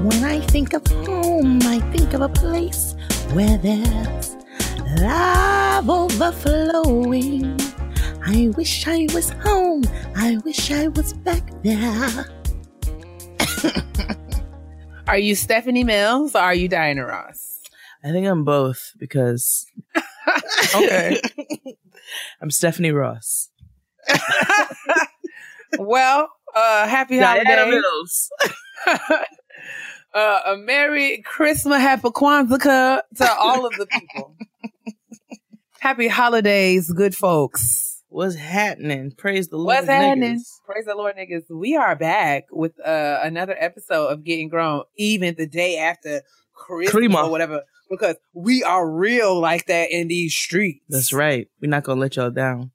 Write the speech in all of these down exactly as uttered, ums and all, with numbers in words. When I think of home, I think of a place where there's love overflowing. I wish I was home. I wish I was back there. Are you Stephanie Mills or are you Diana Ross? I think I'm both because... Okay. I'm Stephanie Ross. Well, uh, happy holidays. Diana Mills. Uh, a Merry Christmas, Happy Kwanzaa to all of the people. Happy holidays, good folks. What's happening? Praise the Lord. What's happening? Niggas. Praise the Lord, niggas. We are back with uh, another episode of Getting Grown, even the day after Christmas Crema. Or whatever, because we are real like that in these streets. That's right. We're not going to let y'all down.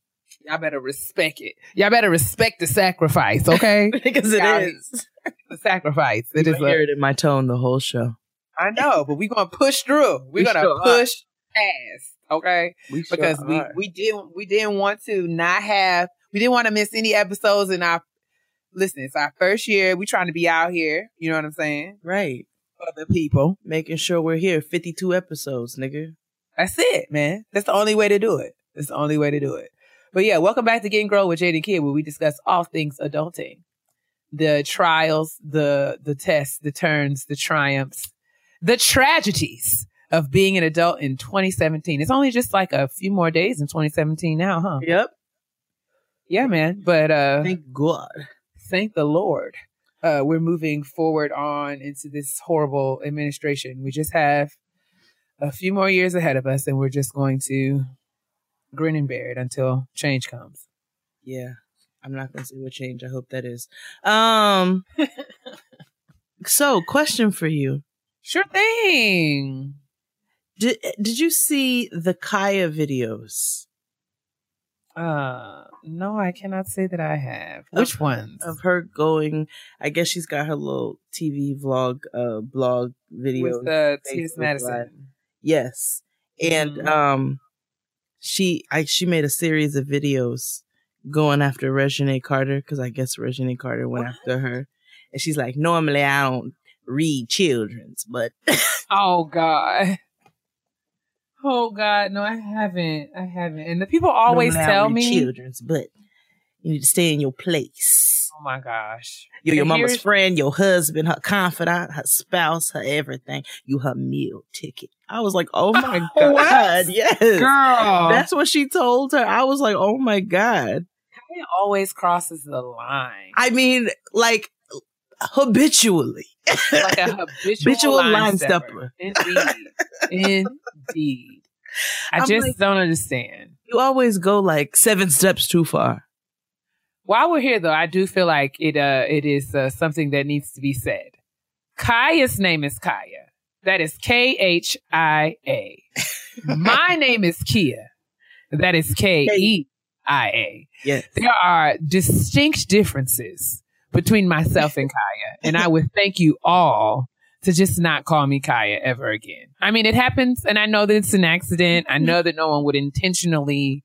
Y'all better respect it. Y'all better respect the sacrifice, okay? Because it y'all is. The sacrifice. It you is hear a, it in my tone the whole show. I know, but we're gonna push through. We're we gonna sure push past, okay? We sure because we, we didn't we didn't want to not have we didn't want to miss any episodes in our listen. It's our first year. We trying to be out here. You know what I'm saying, right? For the people, making sure we're here. fifty-two episodes, nigga. That's it, man. That's the only way to do it. That's the only way to do it. But yeah, welcome back to Getting Grown with Jaden Kidd, where we discuss all things adulting. The trials, the the tests, the turns, the triumphs, the tragedies of being an adult in twenty seventeen. It's only just like a few more days in twenty seventeen now, huh? Yep. Yeah, man. But uh, thank God. Thank the Lord. Uh, we're moving forward on into this horrible administration. We just have a few more years ahead of us, and we're just going to grin and bear it until change comes. Yeah. I'm not going to say what change. I hope that is. Um, so, question for you. Sure thing. Did Did you see the Kaya videos? Uh, no, I cannot say that I have. Which of, ones? Of her going, I guess she's got her little T V vlog, uh, blog video. With the T S. Madison. Live. Yes. And mm-hmm. um, she I, she made a series of videos going after Reginae Carter, because I guess Reginae Carter went what? after her. And she's like, normally I don't read children's, but... Oh, God. Oh, God. No, I haven't. I haven't. And the people always normally tell me... children's, but you need to stay in your place. Oh, my gosh. You're your mama's here's... friend, your husband, her confidant, her spouse, her everything. You her meal ticket. I was like, oh, my oh, God. What? Yes. Girl. That's what she told her. I was like, oh, my God. It always crosses the line. I mean, like habitually. Like a habitual, habitual line, line stepper. stepper. Indeed. Indeed. I I'm just like, don't understand. You always go like seven steps too far. While we're here, though, I do feel like it. Uh, it is uh, something that needs to be said. Kaya's name is Kaya. That is K H I A. My name is Kia. That is K E. I A. Yes. There are distinct differences between myself and Kaya. And I would thank you all to just not call me Kaya ever again. I mean, it happens. And I know that it's an accident. I know that no one would intentionally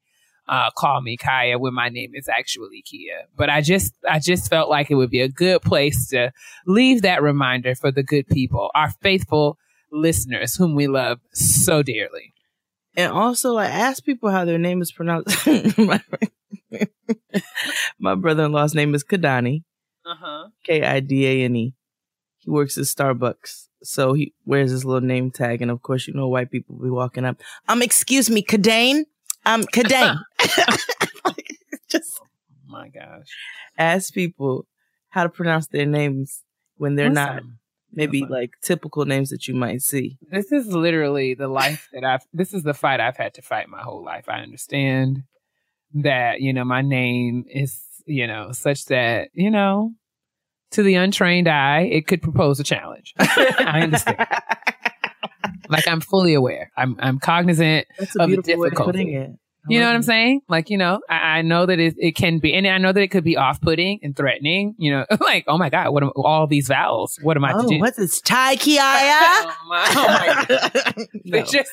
uh, call me Kaya when my name is actually Kia. But I just I just felt like it would be a good place to leave that reminder for the good people, our faithful listeners whom we love so dearly. And also, I asked people how their name is pronounced. my, my brother-in-law's name is Kidane. Uh-huh. K I D A N E. He works at Starbucks. So he wears his little name tag. And of course, you know, white people be walking up. Um, excuse me, Kidane? Um, Kidane. Just oh my gosh. Ask people how to pronounce their names when they're awesome. not. Maybe like typical names that you might see. This is literally the life that I've, this is the fight I've had to fight my whole life. I understand that, you know, my name is, you know, such that, you know, to the untrained eye, it could propose a challenge. I understand. Like I'm fully aware. I'm, I'm cognizant That's a of the difficulty. It. You know what I'm saying? Like, you know, I, I know that it, it can be, and I know that it could be off-putting and threatening. You know, like, oh my God, what am all these vowels? What am I oh, to do? What's this? Tai Kiaya? oh my, oh my God. No. They just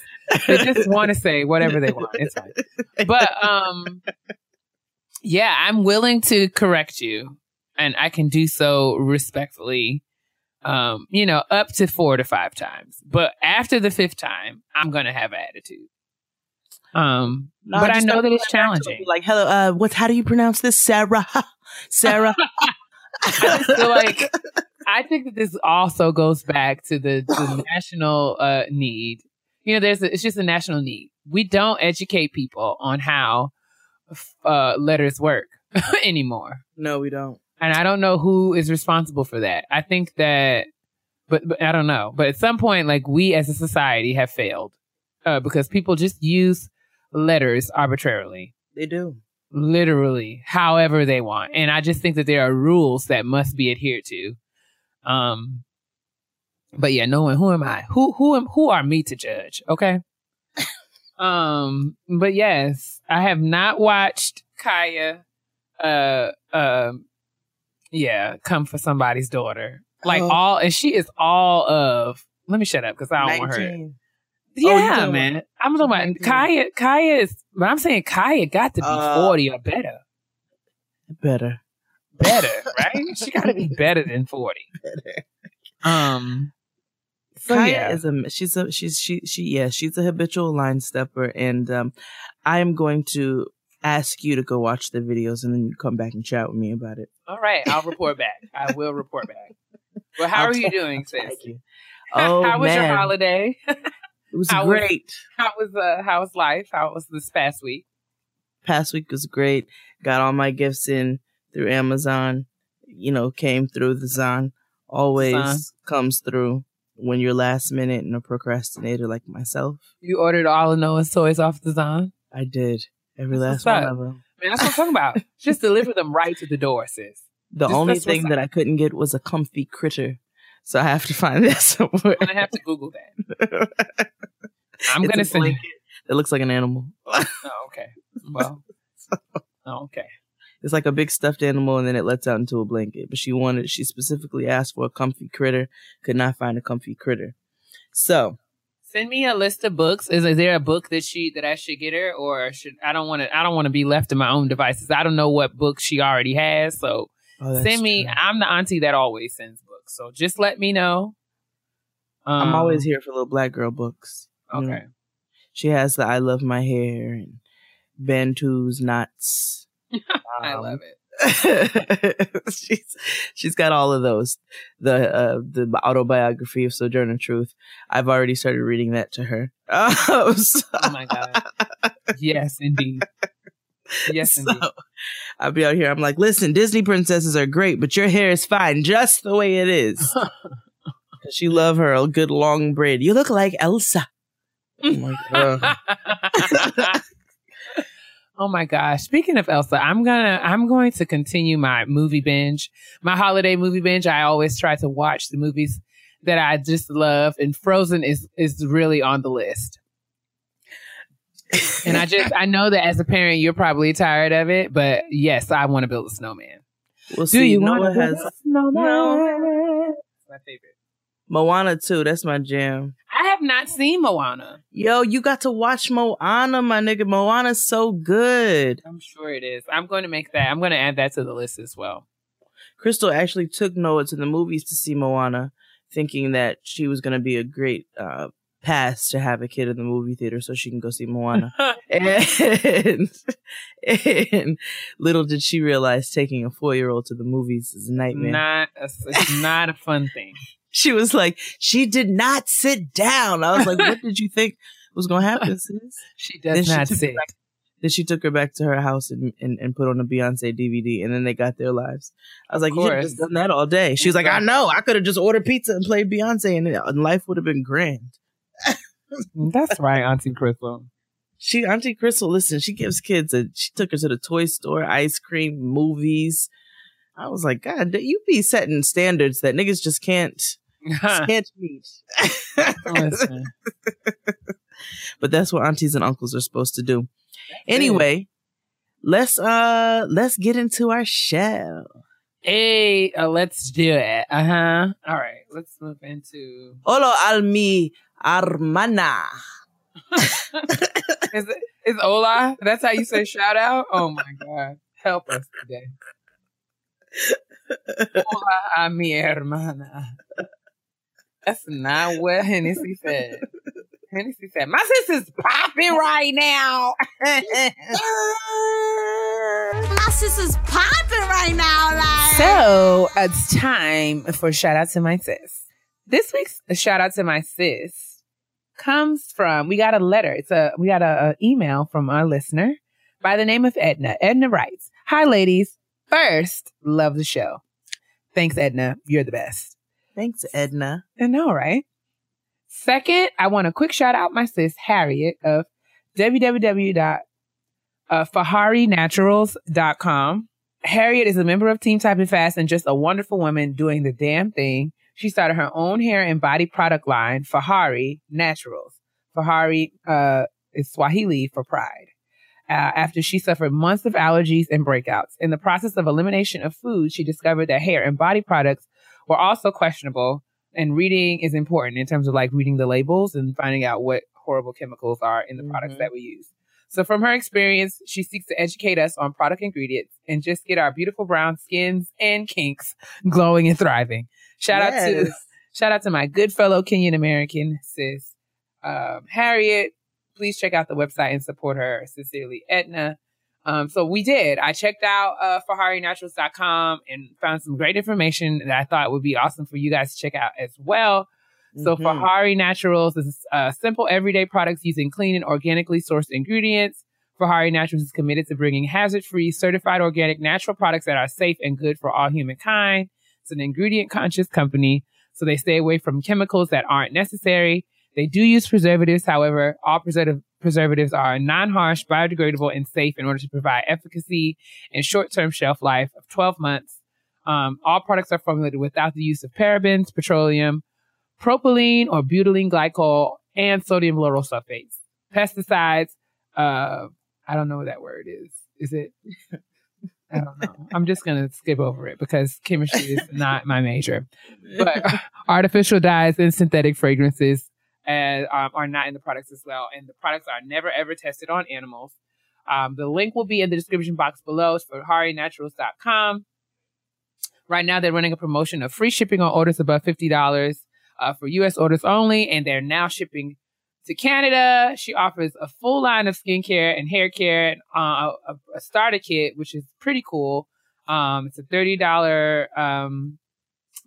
They just want to say whatever they want. It's fine. But um, yeah, I'm willing to correct you, and I can do so respectfully. Um, you know, up to four to five times, but after the fifth time, I'm gonna have an attitude. Um, no, but I, I know that it's challenging. Like, hello, uh, what's how do you pronounce this, Sarah? Sarah. I just feel like I think that this also goes back to the, the national uh, need. You know, there's a, it's just a national need. We don't educate people on how uh, letters work anymore. No, we don't. And I don't know who is responsible for that. I think that, but, but I don't know. But at some point, like, we as a society have failed uh, because people just use letters arbitrarily. They do. Literally, however they want. And I just think that there are rules that must be adhered to. Um, but yeah, no one, who am I? Who, who am, who are me to judge? Okay. um, but yes, I have not watched Kaya, uh, um, uh, yeah, come for somebody's daughter. Like oh. all, and she is all of, let me shut up because I don't nineteen. Want her. Yeah, oh, man. About, I'm talking about nineteen. Kaya. Kaya is, but I'm saying Kaya got to be uh, forty or better. Better. Better, right? She got to be better than forty. Better. Um, so Kaya yeah. is a, she's a, she's, she, she, yeah, she's a habitual line stepper. And um, I am going to ask you to go watch the videos and then you come back and chat with me about it. All right. I'll report back. I will report back. Well, how I'll are you doing, sis? You. Oh, how was man. your holiday? It was how great. Was, how was uh, how was life? How was this past week? Past week was great. Got all my gifts in through Amazon. You know, came through the Zon. Always Zon. comes through when you're last minute and a procrastinator like myself. You ordered all of Noah's toys off the Zon? I did. Every that's last one up. Of them. Man, that's what I'm talking about. Just deliver them right to the door, sis. The Just, only thing that I couldn't get was a comfy critter. So I have to find that somewhere. I'm going to have to Google that. I'm going to send you. It looks like an animal. Oh, okay. Well, oh, okay. It's like a big stuffed animal, and then it lets out into a blanket. But she wanted, she specifically asked for a comfy critter. Could not find a comfy critter. So. Send me a list of books. Is, is there a book that she, that I should get her? Or should, I don't want to, I don't want to be left to my own devices. I don't know what books she already has. So oh, send me, true. I'm the auntie that always sends books. So just let me know. Um, I'm always here for little black girl books. Okay. Know? She has the I Love My Hair and Bantu's Knots. um, I love it. she's she's got all of those. The uh, the autobiography of Sojourner Truth. I've already started reading that to her. Oh, so. Oh my god! Yes, indeed. Yes, so, indeed. I'll be out here. I'm like, listen, Disney princesses are great, but your hair is fine just the way it is. She love her a good long braid. You look like Elsa. Oh my god. Oh my gosh. Speaking of Elsa, I'm gonna I'm going to continue my movie binge, my holiday movie binge. I always try to watch the movies that I just love, and Frozen is is really on the list. And I just I know that as a parent you're probably tired of it, but yes, I want to build a snowman. Well, do see, you Noah has a snowman? That's my favorite. Moana too. That's my jam. I have not seen Moana. Yo, you got to watch Moana, my nigga. Moana's so good. I'm sure it is. I'm going to make that. I'm going to add that to the list as well. Crystal actually took Noah to the movies to see Moana, thinking that she was going to be a great uh, pass to have a kid in the movie theater so she can go see Moana. and, and little did she realize taking a four-year-old to the movies is a nightmare. Not a, it's not a fun thing. She was like, she did not sit down. I was like, what did you think was going to happen, sis? She does then not she sit. Back, then she took her back to her house and, and, and put on a Beyonce D V D, and then they got their lives. I was of like, course. You should have just done that all day. She was like, I know. I could have just ordered pizza and played Beyonce, and, and life would have been grand. That's right, Auntie Crystal. She, Auntie Crystal, listen, she gives kids a, she took her to the toy store, ice cream, movies. I was like, God, you be setting standards that niggas just can't, huh. can't meet. Listen. But that's what aunties and uncles are supposed to do. Anyway, let's uh, let's get into our show. Hey, uh, let's do it. Uh huh. All right, let's move into. Hola, al mi hermana. Is it, is hola? That's how you say shout out? Oh my God. Help us today. Hola a mi hermana. That's not what Hennessy said. Hennessy said, my sister's popping right now. My sister's popping right now. Like. So it's time for shout out to my sis. This week's shout out to my sis comes from, we got a letter. It's a, we got a, a email from our listener by the name of Edna. Edna writes, hi ladies. First, love the show. Thanks, Edna. You're the best. Thanks, Edna. I know, right? Second, I want to quick shout out my sis, Harriet, of w w w dot fahari naturals dot com. Harriet is a member of Team Typing Fast and just a wonderful woman doing the damn thing. She started her own hair and body product line, Fahari Naturals. Fahari uh, is Swahili for pride. Uh, after she suffered months of allergies and breakouts. In the process of elimination of food, she discovered that hair and body products were also questionable, and reading is important in terms of like reading the labels and finding out what horrible chemicals are in the mm-hmm. products that we use. So from her experience, she seeks to educate us on product ingredients and just get our beautiful brown skins and kinks glowing and thriving. Shout yes. out to shout out to my good fellow Kenyan American sis, um, Harriet. Please check out the website and support her. Sincerely, Edna. Um, so we did. I checked out uh, fahari naturals dot com and found some great information that I thought would be awesome for you guys to check out as well. Mm-hmm. So Fahari Naturals is uh, simple everyday products using clean and organically sourced ingredients. Fahari Naturals is committed to bringing hazard-free, certified organic natural products that are safe and good for all humankind. It's an ingredient-conscious company, so they stay away from chemicals that aren't necessary. They do use preservatives. However, all preserv- preservatives are non-harsh, biodegradable, and safe in order to provide efficacy and short-term shelf life of twelve months. Um, all products are formulated without the use of parabens, petroleum, propylene or butylene glycol, and sodium lauryl sulfates. Pesticides, uh, I don't know what that word is. Is it? I don't know. I'm just going to skip over it because chemistry is not my major. But artificial dyes and synthetic fragrances. And, um, are not in the products as well. And the products are never, ever tested on animals. Um, the link will be in the description box below. It's for fahari naturals dot com. Right now, they're running a promotion of free shipping on orders above fifty dollars uh, for U S orders only. And they're now shipping to Canada. She offers a full line of skincare and hair care and uh, a, a starter kit, which is pretty cool. Um, it's a thirty dollars um,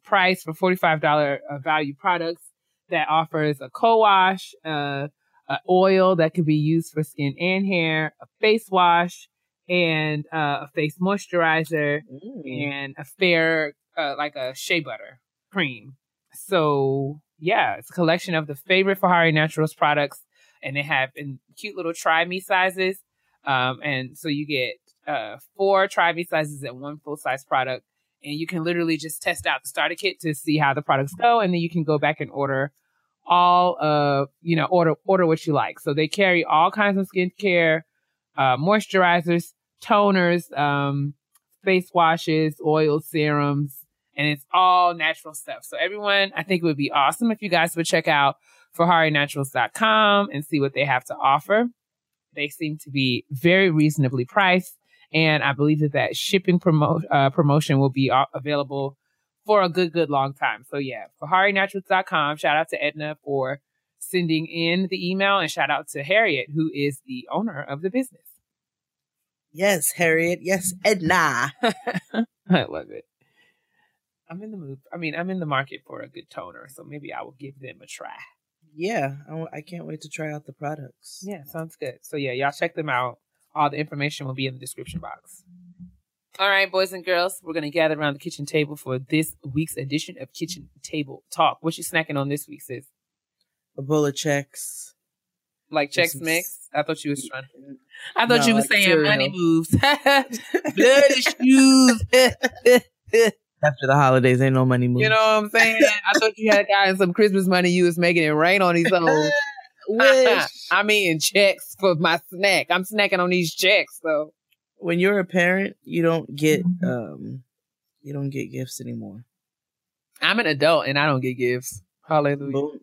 price for forty-five dollars uh, value products. That offers a co-wash, uh, an oil that can be used for skin and hair, a face wash, and uh, a face moisturizer, Ooh. and a fair, uh, like a shea butter cream. So, yeah, it's a collection of the favorite Fahari Naturals products, and they have in cute little try-me sizes. Um, and so you get uh, four try-me sizes and one full-size product. And you can literally just test out the starter kit to see how the products go. And then you can go back and order all, uh, you know, order order what you like. So they carry all kinds of skincare, uh, moisturizers, toners, um, face washes, oils, serums, and it's all natural stuff. So everyone, I think it would be awesome if you guys would check out fahari naturals dot com and see what they have to offer. They seem to be very reasonably priced. And I believe that that shipping promo- uh, promotion will be uh, available for a good, good long time. So, yeah, fahari naturals dot com. Shout out to Edna for sending in the email. And shout out to Harriet, who is the owner of the business. Yes, Harriet. Yes, Edna. I love it. I'm in the mood. I mean, I'm in the market for a good toner. So maybe I will give them a try. Yeah, I, w- I can't wait to try out the products. Yeah, sounds good. So, yeah, y'all check them out. All the information will be in the description box. All right, boys and girls, we're going to gather around the kitchen table for this week's edition of Kitchen Table Talk. What you snacking on this week, sis? A bowl of Chex. Like Chex Mix? I thought you was trying to... I thought no, you were like saying cereal. Money moves. Bloody shoes. After the holidays, ain't no money moves. You know what I'm saying? I thought you had gotten some Christmas money. You was making it rain on these old... Wish. I'm eating Chex for my snack. I'm snacking on these Chex. So when you're a parent, you don't get um, you don't get gifts anymore. I'm an adult and I don't get gifts. Hallelujah. Boom.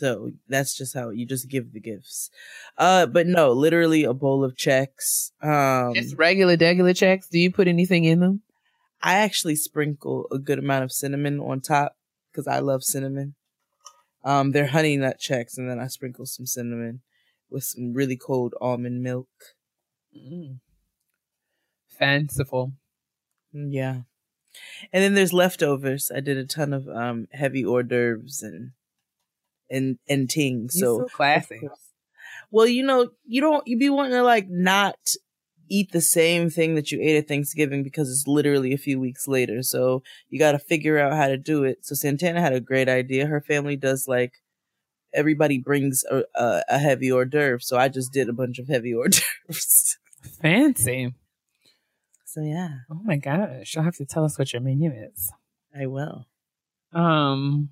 So that's just how you just give the gifts. Uh, but no, literally a bowl of checks. Um, just regular, regular checks. Do you put anything in them? I actually sprinkle a good amount of cinnamon on top because I love cinnamon. Um, they're honey nut checks, and then I sprinkle some cinnamon with some really cold almond milk. Mm. Fanciful. Yeah. And then there's leftovers. I did a ton of um, heavy hors d'oeuvres and and and tings. So, so classy. Well, you know, you don't you be wanting to like not eat the same thing that you ate at Thanksgiving because it's literally a few weeks later. So you got to figure out how to do it. So Santana had a great idea. Her family does like everybody brings a, a, a heavy hors d'oeuvre. So I just did a bunch of heavy hors d'oeuvres. Fancy. So yeah. Oh my gosh! You'll have to tell us what your menu is. I will. Um.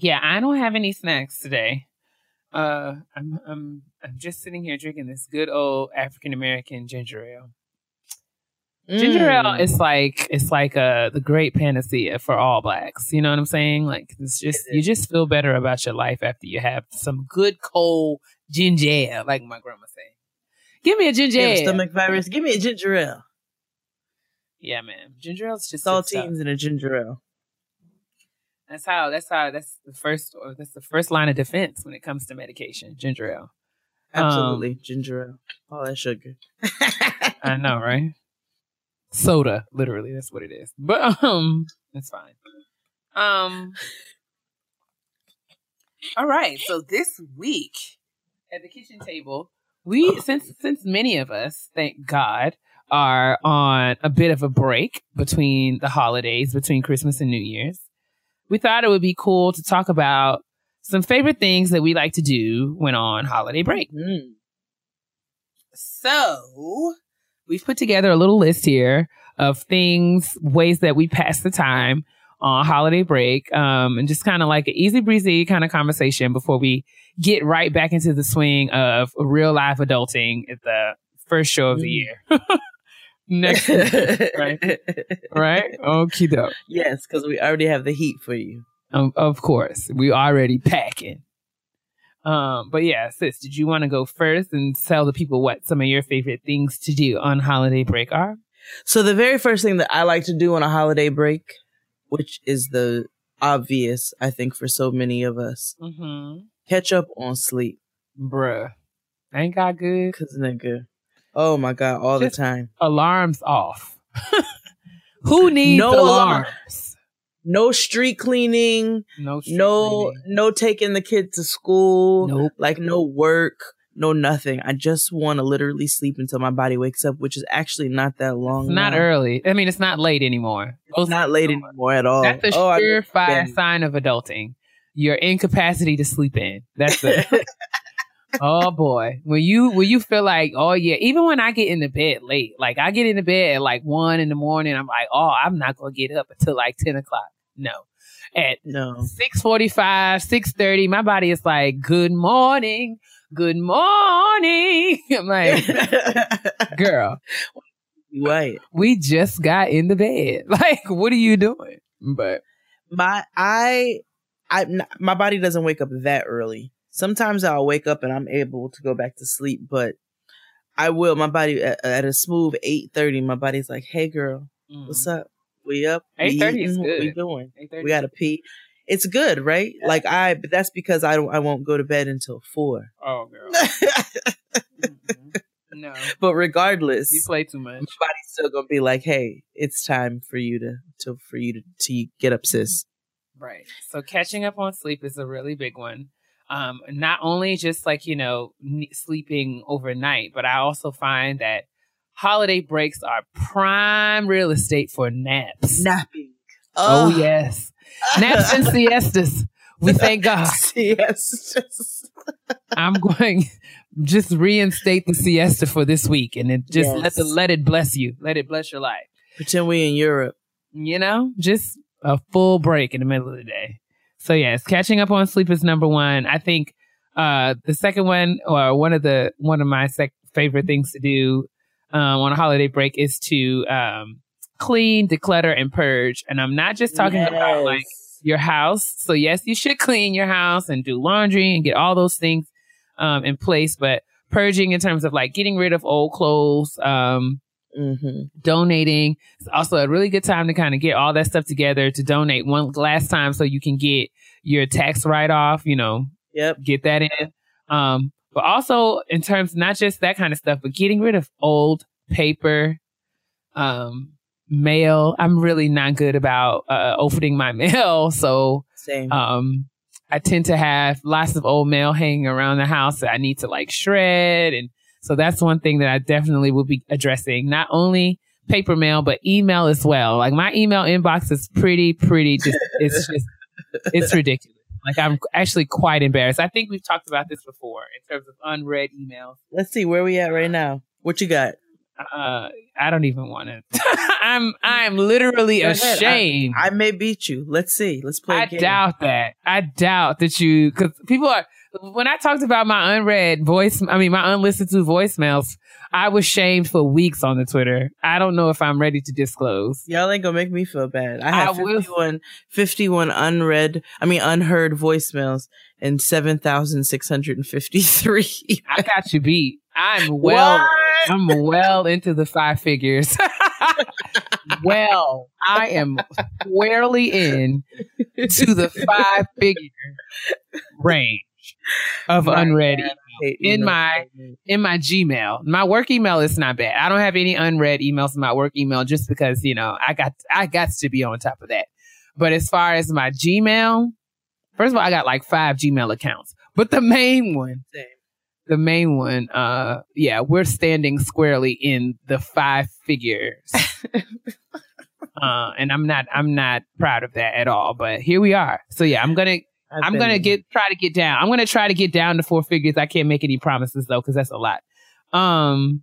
Yeah, I don't have any snacks today. Uh, I'm I'm I'm just sitting here drinking this good old African American ginger ale. Mm. Ginger ale is like it's like a the great panacea for all Blacks. You know what I'm saying? Like it's just it you just feel better about your life after you have some good cold ginger ale, like my grandma said. Give me a ginger ale. Stomach virus. Give me a ginger ale. Yeah, man. Ginger ale is just saltines and a ginger ale. That's how. That's how. That's the first. Or that's the first line of defense when it comes to medication. Ginger ale. Absolutely, um, ginger ale. All that sugar. I know, right? Soda, literally. That's what it is. But um, that's fine. Um. All right. So this week at the kitchen table. We since since many of us, thank God, are on a bit of a break between the holidays, between Christmas and New Year's. We thought it would be cool to talk about some favorite things that we like to do when on holiday break. Mm. So we've put together a little list here of things, ways that we pass the time on holiday break, um, and just kind of like an easy breezy kind of conversation before we get right back into the swing of real life adulting at the first show of the year. Next week, right? Right? Okie doke. Yes, because we already have the heat for you. Um, of course. We already packing. Um, but yeah, sis, did you want to go first and tell the people what some of your favorite things to do on holiday break are? So the very first thing that I like to do on a holiday break, which is the obvious, I think, for so many of us. Mm-hmm. Catch up on sleep. Bruh. Ain't got good. Cause nigga. Oh my God. All just the time. Alarms off. Who needs no alarms? alarms? No street cleaning. No street no, cleaning. No taking the kid to school. Nope. Like no work. No nothing. I just want to literally sleep until my body wakes up, which is actually not that long. It's not now. early. I mean, it's not late anymore. It's, it's not late anymore. anymore at all. That's a oh, surefire sign of adulting. Your incapacity to sleep in. That's it. Oh boy. When you when you feel like, oh yeah, even when I get into bed late, like I get into bed at like one in the morning, I'm like, oh, I'm not gonna get up until like ten o'clock. No. At no six forty five, six thirty, my body is like, good morning, good morning. I'm like, girl, right. We just got in the bed. Like, what are you doing? But my I I, my body doesn't wake up that early. Sometimes I'll wake up and I'm able to go back to sleep, but I will. My body at, at a smooth eight thirty, my body's like, hey, girl, mm. what's up? We up? eight thirty is good. What we doing? We got to pee. It's good, right? Yeah. Like I, but that's because I don't, I won't go to bed until four. Oh, girl. Mm-hmm. No. But regardless, you play too much. My body's still going to be like, hey, it's time for you to, to for you to, to get up, sis. Right. So catching up on sleep is a really big one. Um, not only just like, you know, n- sleeping overnight, but I also find that holiday breaks are prime real estate for naps. Napping. Oh, oh yes. Naps and siestas. We thank God. Siestas. I'm going just reinstate the siesta for this week and then just yes. let the, let it bless you. Let it bless your life. Pretend we in Europe. You know, just a full break in the middle of the day. So yes, catching up on sleep is number one. I think uh, the second one, or one of the one of my sec- favorite things to do um, on a holiday break is to um, clean, declutter, and purge. And I'm not just talking yes. about like your house. So yes, you should clean your house and do laundry and get all those things um, in place. But purging in terms of like getting rid of old clothes, um, mm-hmm. donating. It's also a really good time to kind of get all that stuff together to donate one last time so you can get your tax write-off, you know, yep. get that in. Um, but also in terms, not just that kind of stuff, but getting rid of old paper, um, mail. I'm really not good about uh, opening my mail. So Same. Um, I tend to have lots of old mail hanging around the house that I need to like shred. And so that's one thing that I definitely will be addressing. Not only paper mail, but email as well. Like my email inbox is pretty, pretty just, it's just, it's ridiculous. Like I'm actually quite embarrassed. I think we've talked about this before in terms of unread emails. Let's see where we at right now. What you got? Uh, I don't even want to. I'm I'm literally ashamed. I, I may beat you. Let's see. Let's play. I a game. doubt that. I doubt that you, because people are. When I talked about my unread voice, I mean my unlistened to voicemails, I was shamed for weeks on the Twitter. I don't know if I'm ready to disclose. Y'all ain't gonna make me feel bad. I have I fifty-one, fifty-one unread, I mean unheard voicemails and seven thousand six hundred and fifty-three. I got you beat. I'm well. What? I'm well into the five figures. Well, I am squarely in to the five figure range of my unread email. email in my in my Gmail. My work email is not bad. I don't have any unread emails in my work email just because, you know, I got I got to be on top of that. But as far as my Gmail, first of all, I got like five Gmail accounts. But the main one, Same. the main one, uh, yeah, we're standing squarely in the five figures. uh, and I'm not I'm not proud of that at all. But here we are. So yeah, I'm gonna I've I'm going to get try to get down. I'm going to try to get down to four figures. I can't make any promises, though, because that's a lot. Um,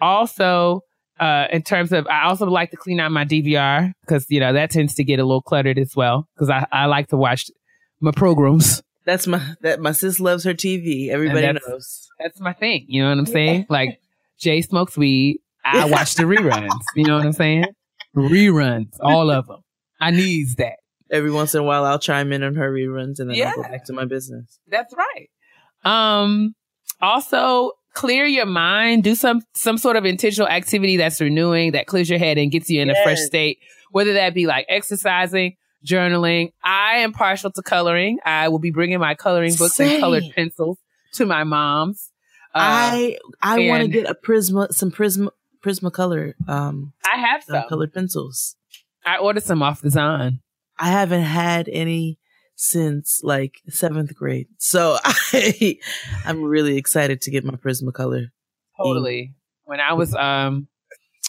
also, uh, in terms of I also like to clean out my D V R because, you know, that tends to get a little cluttered as well because I, I like to watch my programs. That's my that my sis loves her T V. Everybody that's, knows that's my thing. You know what I'm saying? Like Jay smokes weed. I watch the reruns. You know what I'm saying? Reruns. All of them. I needs that. Every once in a while, I'll chime in on her reruns and then yeah. I'll go back to my business. That's right. Um, also, clear your mind. Do some some sort of intentional activity that's renewing, that clears your head and gets you in yes. a fresh state, whether that be like exercising, journaling. I am partial to coloring. I will be bringing my coloring books Same. and colored pencils to my mom's. Uh, I I want to get a Prisma, some Prisma, Prismacolor. Um, I have some. Colored pencils. I ordered some off Design. I haven't had any since like seventh grade. So I, I'm really excited to get my Prismacolor. Totally. When I was, um,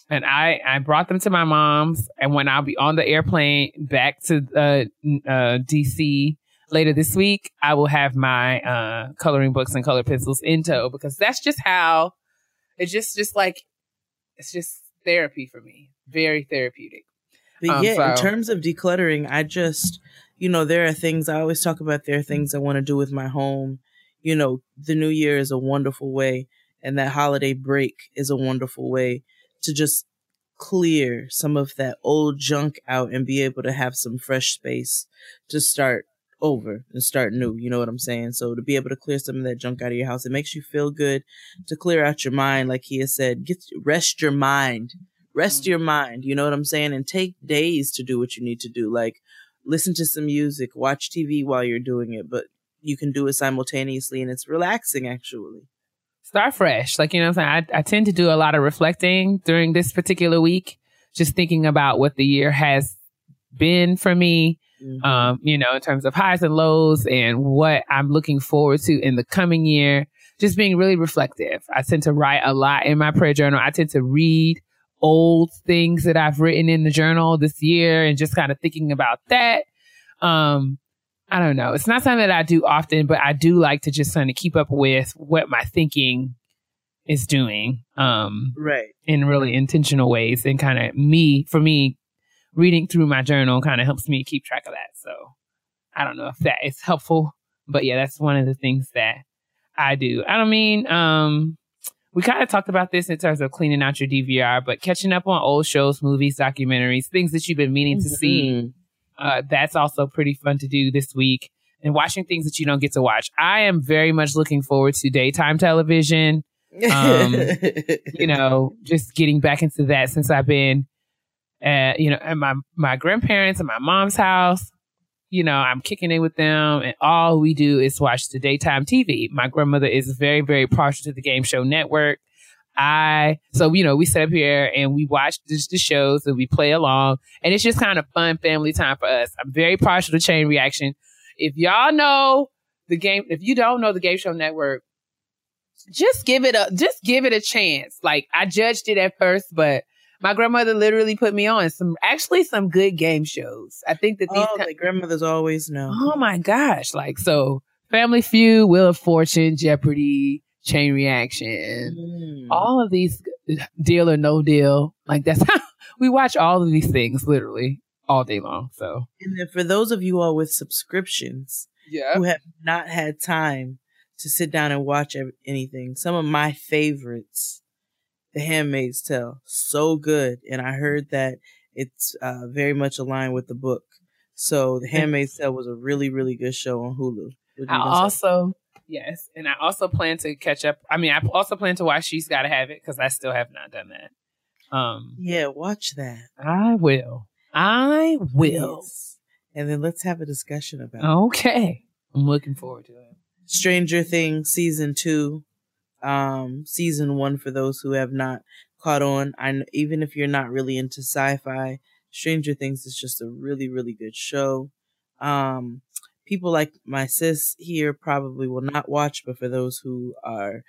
and I, I brought them to my mom's, and when I'll be on the airplane back to uh, uh, D C later this week, I will have my uh, coloring books and colored pencils in tow because that's just how it's just, just like, it's just therapy for me. Very therapeutic. But um, yeah, so. in terms of decluttering, I just, you know, there are things I always talk about. There are things I want to do with my home. You know, the new year is a wonderful way. And that holiday break is a wonderful way to just clear some of that old junk out and be able to have some fresh space to start over and start new. You know what I'm saying? So to be able to clear some of that junk out of your house, it makes you feel good to clear out your mind. Like Kia said, get rest your mind. Rest your mind, you know what I'm saying? And take days to do what you need to do. Like, listen to some music, watch T V while you're doing it, but you can do it simultaneously, and it's relaxing, actually. Start fresh. Like, you know what I'm saying? I, I tend to do a lot of reflecting during this particular week, just thinking about what the year has been for me, mm-hmm. um, you know, in terms of highs and lows and what I'm looking forward to in the coming year. Just being really reflective. I tend to write a lot in my prayer journal. I tend to read old things that I've written in the journal this year and just kind of thinking about that. Um, I don't know. It's not something that I do often, but I do like to just kind of keep up with what my thinking is doing. Um, right. In really intentional ways, and kind of me, for me, reading through my journal kind of helps me keep track of that. So I don't know if that is helpful, but yeah, that's one of the things that I do. I don't mean, um, we kind of talked about this in terms of cleaning out your D V R, but catching up on old shows, movies, documentaries, things that you've been meaning to mm-hmm. see Uh, that's also pretty fun to do this week, and watching things that you don't get to watch. I am very much looking forward to daytime television. Um, you know, just getting back into that since I've been, at, you know, at my, my grandparents and my mom's house. You know, I'm kicking in with them, and all we do is watch the daytime T V. My grandmother is very, very partial to the Game Show Network. I, so, you know, we sit up here and we watch the, the shows and we play along, and it's just kind of fun family time for us. I'm very partial to Chain Reaction. If y'all know the game, if you don't know the Game Show Network, just give it a, just give it a chance. Like, I judged it at first, but my grandmother literally put me on some, actually some good game shows. I think that these oh, co- the grandmothers always know. Oh my gosh. Like, so Family Feud, Wheel of Fortune, Jeopardy, Chain Reaction, mm. all of these, Deal or No Deal. Like, that's how we watch all of these things literally all day long. So, and then for those of you all with subscriptions yeah. who have not had time to sit down and watch anything, some of my favorites, The Handmaid's Tale, so good. And I heard that it's uh, very much aligned with the book. So The Handmaid's Tale was a really, really good show on Hulu. I also, yes. And I also plan to catch up. I mean, I also plan to watch She's Gotta Have It, because I still have not done that. Um, yeah, watch that. I will. I will. Yes. And then let's have a discussion about okay. it. Okay. I'm looking forward to it. Stranger Things Season two. Um, season one, for those who have not caught on. I, even if you're not really into sci-fi, Stranger Things is just a really, really good show. Um, people like my sis here probably will not watch, but for those who are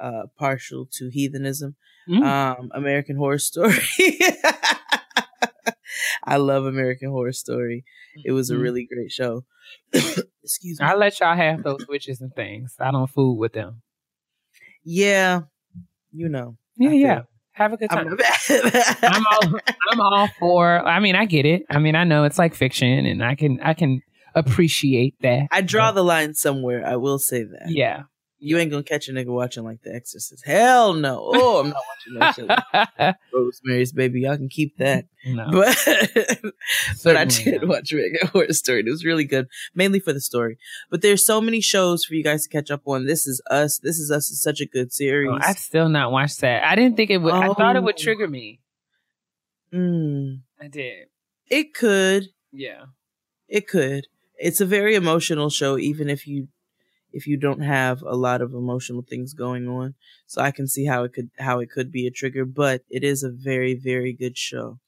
uh, partial to heathenism, mm. um, American Horror Story. I love American Horror Story. It was a really great show. Excuse me. I let y'all have those witches and things. I don't fool with them. Yeah, you know. Yeah, yeah. Have a good time. I'm, I'm all. I'm all for. I mean, I get it. I mean, I know it's like fiction, and I can. I can appreciate that. I draw the line somewhere. I will say that. Yeah, you ain't gonna catch a nigga watching like The Exorcist. Hell no. Oh, I'm not watching that shit. Rosemary's Baby. Y'all can keep that. No. But but I did not. Watch Reggae Horror Story. It was really good, mainly for the story. But there's so many shows for you guys to catch up on. This Is Us. This Is Us is such a good series. Oh, I've still not watched that. I didn't think it would. Oh. I thought it would trigger me. Mm. I did. It could. Yeah. It could. It's a very emotional show, even if you. if you don't have a lot of emotional things going on. So I can see how it could, how it could be a trigger, but it is a very, very good show.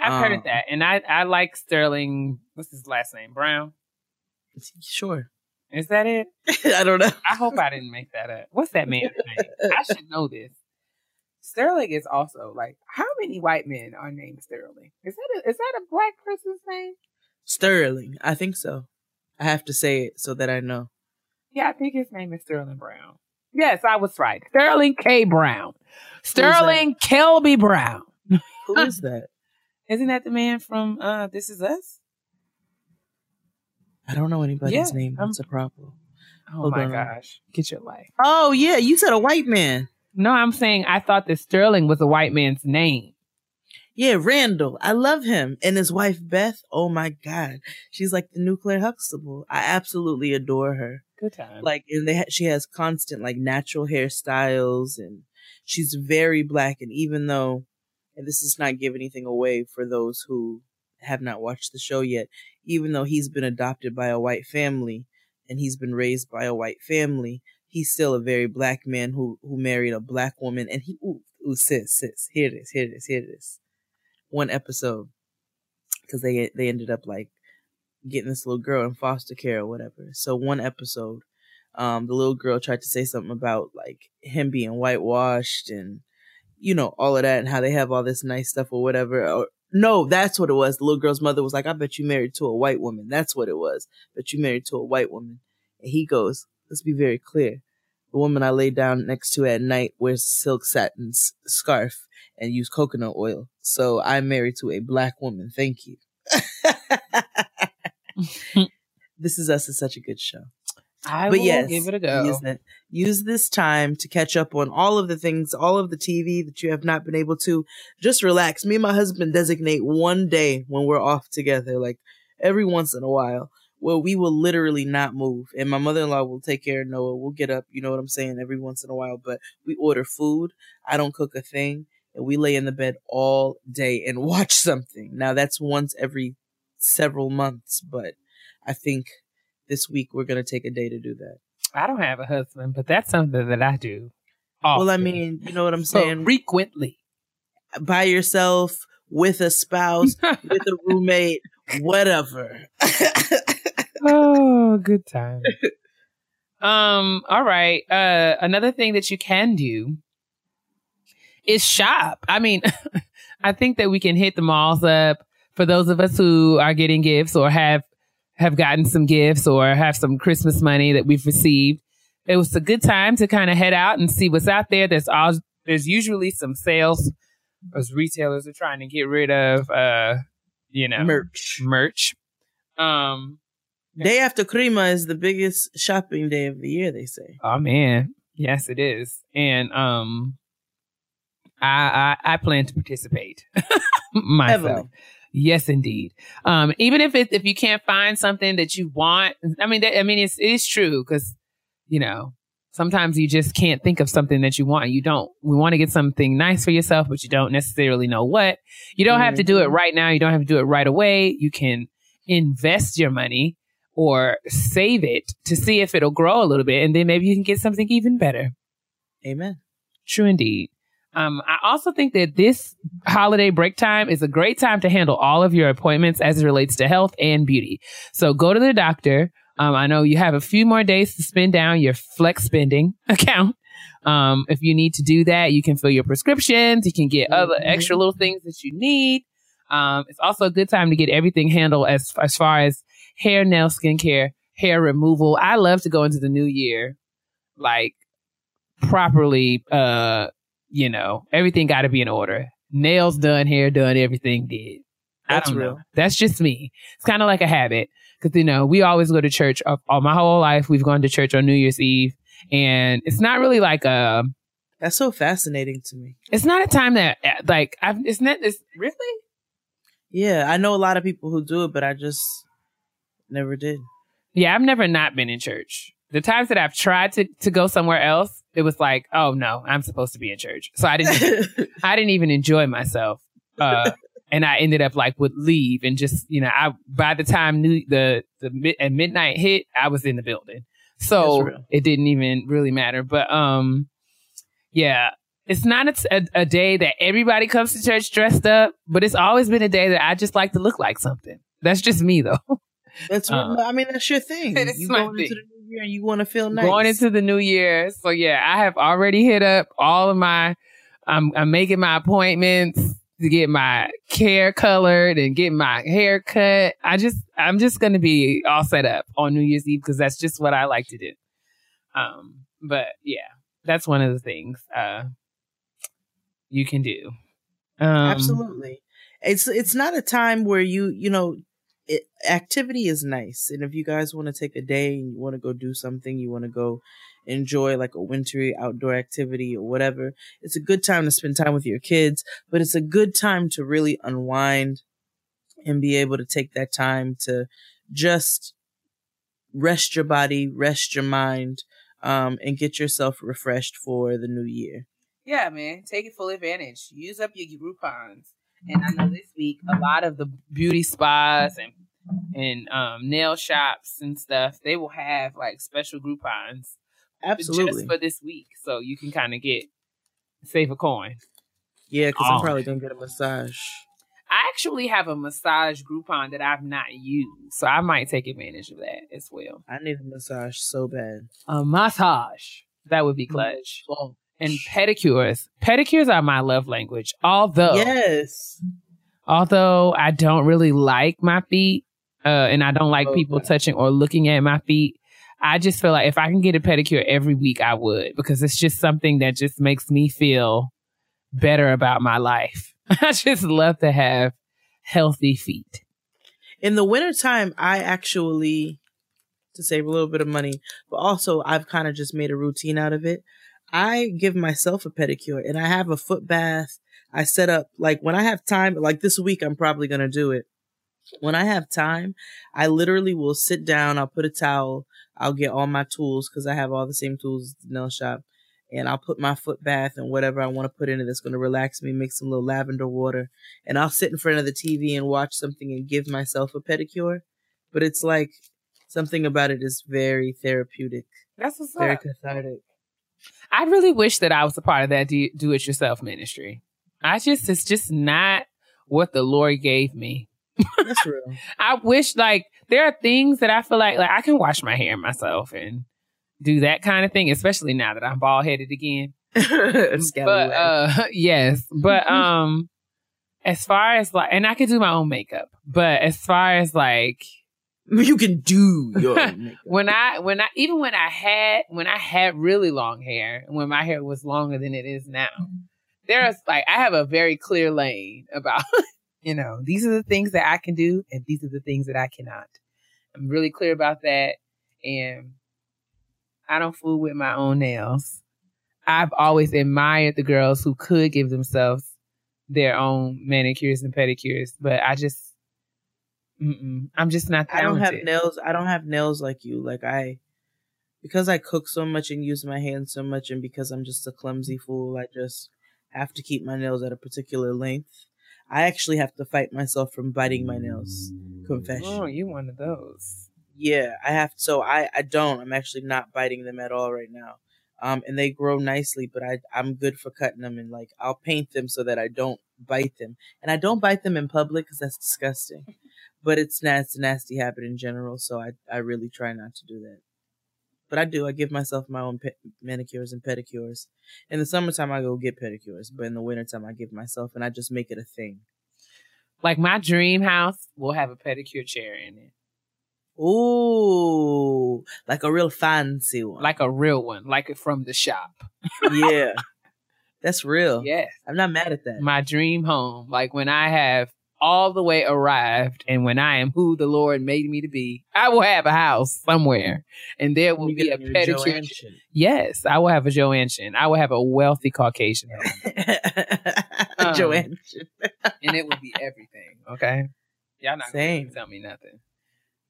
I've um, heard of that. And I, I like Sterling. What's his last name? Brown. Sure. Is that it? I don't know. I hope I didn't make that up. What's that man's name? I should know this. Sterling is also like, how many white men are named Sterling? Is that a, is that a black person's name? Sterling. I think so. I have to say it so that I know. Yeah, I think his name is Sterling Brown. Yes, I was right. Sterling K. Brown. Sterling Kelby Brown. Who is that? Isn't that the man from uh, This Is Us? I don't know anybody's yeah, name. I'm... That's a problem. Oh, Hold my on. gosh. Get your life. Oh, yeah. You said a white man. No, I'm saying I thought that Sterling was a white man's name. Yeah, Randall. I love him. And his wife, Beth. Oh, my God. She's like the nuclear Huxtable. I absolutely adore her. Good time. Like, and they ha- she has constant, like, natural hairstyles, and she's very black. And even though, and this does not give anything away for those who have not watched the show yet, even though he's been adopted by a white family and he's been raised by a white family, he's still a very black man who, who married a black woman. And he, ooh, ooh, sis, sis, here it is, here it is, here it is. One episode, because they they ended up like getting this little girl in foster care or whatever. So one episode, um, the little girl tried to say something about like him being whitewashed and, you know, all of that, and how they have all this nice stuff or whatever. Or, no, that's what it was. The little girl's mother was like, "I bet you married to a white woman." That's what it was. "But you married to a white woman." And he goes, "Let's be very clear. The woman I lay down next to at night wears silk satin scarf and use coconut oil. So I'm married to a black woman. Thank you." This Is Us is such a good show. I but will yes, give it a go. Use, it. use this time to catch up on all of the things, all of the T V that you have not been able to. Just relax. Me and my husband designate one day when we're off together. Like every once in a while where we will literally not move. And my mother-in-law will take care of Noah. We'll get up, you know what I'm saying, every once in a while. But we order food. I don't cook a thing. And we lay in the bed all day and watch something. Now, that's once every several months. But I think this week we're going to take a day to do that. I don't have a husband, but that's something that I do often. Well, I mean, you know what I'm saying? So frequently. By yourself, with a spouse, with a roommate, whatever. Oh, good time. Um, all right. Uh, another thing that you can do is shop. I mean, I think that we can hit the malls up for those of us who are getting gifts or have have gotten some gifts or have some Christmas money that we've received. It was a good time to kind of head out and see what's out there. There's all there's usually some sales as retailers are trying to get rid of, uh, you know, merch. Merch. Um, Day after Christmas is the biggest shopping day of the year, they say. Oh, man. Yes, it is. And um, I, I I plan to participate myself. Heavily. Yes, indeed. Um, even if it, if you can't find something that you want, I mean, that, I mean, it's it's true because, you know, sometimes you just can't think of something that you want. You don't. We want to get something nice for yourself, but you don't necessarily know what. You don't mm-hmm. have to do it right now. You don't have to do it right away. You can invest your money or save it to see if it'll grow a little bit. And then maybe you can get something even better. Amen. True indeed. Um, I also think that this holiday break time is a great time to handle all of your appointments as it relates to health and beauty. So go to the doctor. Um, I know you have a few more days to spend down your flex spending account. Um, if you need to do that, you can fill your prescriptions. You can get other extra little things that you need. Um, it's also a good time to get everything handled as, as far as hair, nail, skincare, hair removal. I love to go into the new year, like, properly, uh, you know, everything got to be in order. Nails done, hair done, everything did. That's I don't real. Know. That's just me. It's kind of like a habit because, you know, we always go to church. All my whole life, we've gone to church on New Year's Eve. And it's not really like a... That's so fascinating to me. It's not a time that, like, I've, it's not... It's, really? Yeah, I know a lot of people who do it, but I just... Never did. Yeah, I've never not been in church. The times that I've tried to, to go somewhere else, it was like, oh no, I'm supposed to be in church. So I didn't even, I didn't even enjoy myself. Uh, and I ended up like would leave and just, you know, I by the time new, the the mid, at midnight hit, I was in the building. So it didn't even really matter. But um, yeah, it's not a, a day that everybody comes to church dressed up, but it's always been a day that I just like to look like something. That's just me though. That's what, um, I mean, that's your thing. You going thing. into the new year and you want to feel nice. Going into the new year. So, yeah, I have already hit up all of my, I'm, I'm making my appointments to get my hair colored and get my hair cut. I just, I'm just going to be all set up on New Year's Eve because that's just what I like to do. Um, but, yeah, that's one of the things uh, you can do. Um, Absolutely. It's, it's not a time where you, you know, It, activity is nice, and if you guys want to take a day and you want to go do something, you want to go enjoy like a wintry outdoor activity or whatever, it's a good time to spend time with your kids, but it's a good time to really unwind and be able to take that time to just rest your body, rest your mind, um, and get yourself refreshed for the new year. Yeah, man. Take it full advantage. Use up your Groupons. And I know this week, a lot of the beauty spas and and um, nail shops and stuff, they will have like special Groupons. Absolutely. Just for this week. So you can kind of get, save a coin. Yeah, because oh. I'm probably going to get a massage. I actually have a massage Groupon that I've not used. So I might take advantage of that as well. I need a massage so bad. A massage. That would be clutch. Oh. And pedicures. Pedicures are my love language. Although, yes. Although I don't really like my feet, uh, and I don't like oh, people God. touching or looking at my feet, I just feel like if I can get a pedicure every week, I would, because it's just something that just makes me feel better about my life. I just love to have healthy feet. In the wintertime, I actually, to save a little bit of money, but also I've kind of just made a routine out of it. I give myself a pedicure and I have a foot bath. I set up, like when I have time, like this week, I'm probably going to do it. when I have time, I literally will sit down. I'll put a towel. I'll get all my tools because I have all the same tools at the nail shop. And I'll put my foot bath and whatever I want to put in it that's going to relax me, make some little lavender water. And I'll sit in front of the T V and watch something and give myself a pedicure. But it's like something about it is very therapeutic. That's what's very up. Cathartic. I really wish that I was a part of that do, do it yourself ministry. I just, it's just not what the Lord gave me. That's real. I wish, like, there are things that I feel like, like I can wash my hair myself and do that kind of thing, especially now that I'm bald headed again. But uh, yes, but um, as far as like, and I can do my own makeup. But as far as like, you can do your own makeup. when I when I even when I had when I had really long hair, when my hair was longer than it is now, there's like I have a very clear lane about you know these are the things that I can do and these are the things that I cannot. I'm really clear about that. And I don't fool with my own nails. I've always admired the girls who could give themselves their own manicures and pedicures, but I just, mm-mm, I'm just not talented. I don't have nails. I don't have nails like you. Like I, because I cook so much and use my hands so much, and because I'm just a clumsy fool, I just have to keep my nails at a particular length. I actually have to fight myself from biting my nails. Confession. Oh, you're one of those. Yeah, I have. So I, I don't. I'm actually not biting them at all right now. Um, and they grow nicely, but I, I'm good for cutting them. And like, I'll paint them so that I don't bite them. And I don't bite them in public because that's disgusting. But it's, it's a nasty habit in general. So I, I really try not to do that. But I do. I give myself my own pe- manicures and pedicures. In the summertime, I go get pedicures. But in the wintertime, I give myself and I just make it a thing. Like my dream house will have a pedicure chair in it. Ooh, like a real fancy one. Like a real one, like it from the shop. Yeah, that's real. Yes. I'm not mad at that. My dream home, like when I have all the way arrived and when I am who the Lord made me to be, I will have a house somewhere and there will you be a pedicure. Yes, I will have a Joanne-shin. I will have a wealthy Caucasian home. um, Joanne-shin. And it will be everything, okay? Y'all not going to tell me nothing.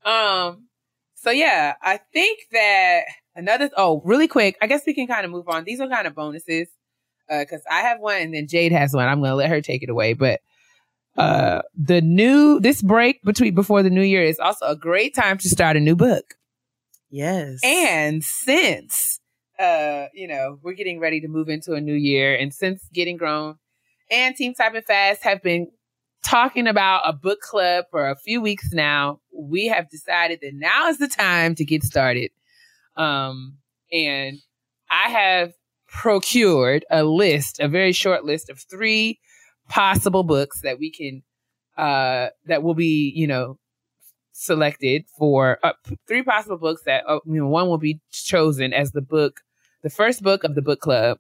Um, so yeah, I think that another, oh, really quick, I guess we can kind of move on. These are kind of bonuses, uh, cause I have one and then Jade has one. I'm going to let her take it away. But, uh, the new, this break between before the new year is also a great time to start a new book. Yes. And since, uh, you know, we're getting ready to move into a new year and since Getting Grown and Team Typing Fast have been talking about a book club for a few weeks now, we have decided that now is the time to get started. Um, and I have procured a list, a very short list of three possible books that we can, uh, that will be, you know, selected for uh, three possible books that uh, you know, one will be chosen as the book, the first book of the book club.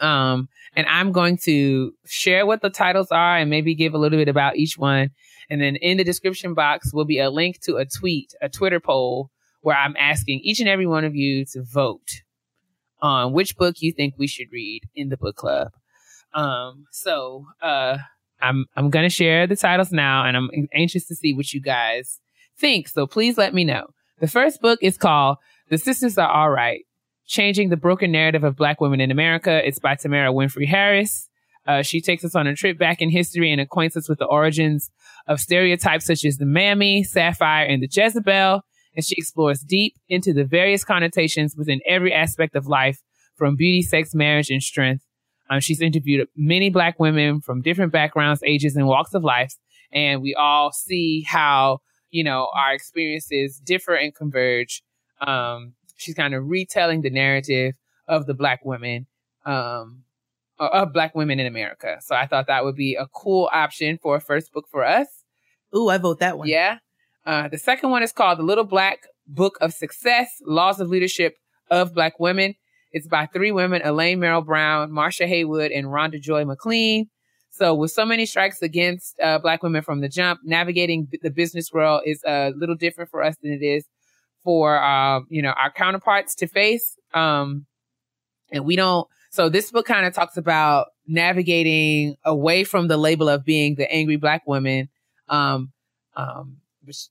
Um, and I'm going to share what the titles are and maybe give a little bit about each one. And then in the description box will be a link to a tweet, a Twitter poll where I'm asking each and every one of you to vote on which book you think we should read in the book club. Um, so, uh, I'm, I'm going to share the titles now and I'm anxious to see what you guys think. So please let me know. The first book is called The Sisters Are All Right. Changing the Broken Narrative of Black Women in America. It's by Tamara Winfrey Harris. Uh, she takes us on a trip back in history and acquaints us with the origins of stereotypes such as the Mammy, Sapphire, and the Jezebel. And she explores deep into the various connotations within every aspect of life, from beauty, sex, marriage, and strength. Um, she's interviewed many Black women from different backgrounds, ages, and walks of life. And we all see how, you know, our experiences differ and converge. Um, She's kind of retelling the narrative of the Black women, um, of Black women in America. So I thought that would be a cool option for a first book for us. Ooh, I vote that one. Yeah. Uh, the second one is called The Little Black Book of Success, Laws of Leadership of Black Women. It's by three women, Elaine Merrill Brown, Marsha Haywood, and Rhonda Joy McLean. So with so many strikes against uh, Black women from the jump, navigating b- the business world is a little different for us than it is for, uh, you know, our counterparts to face. Um, and we don't. So this book kind of talks about navigating away from the label of being the angry Black woman, um, um,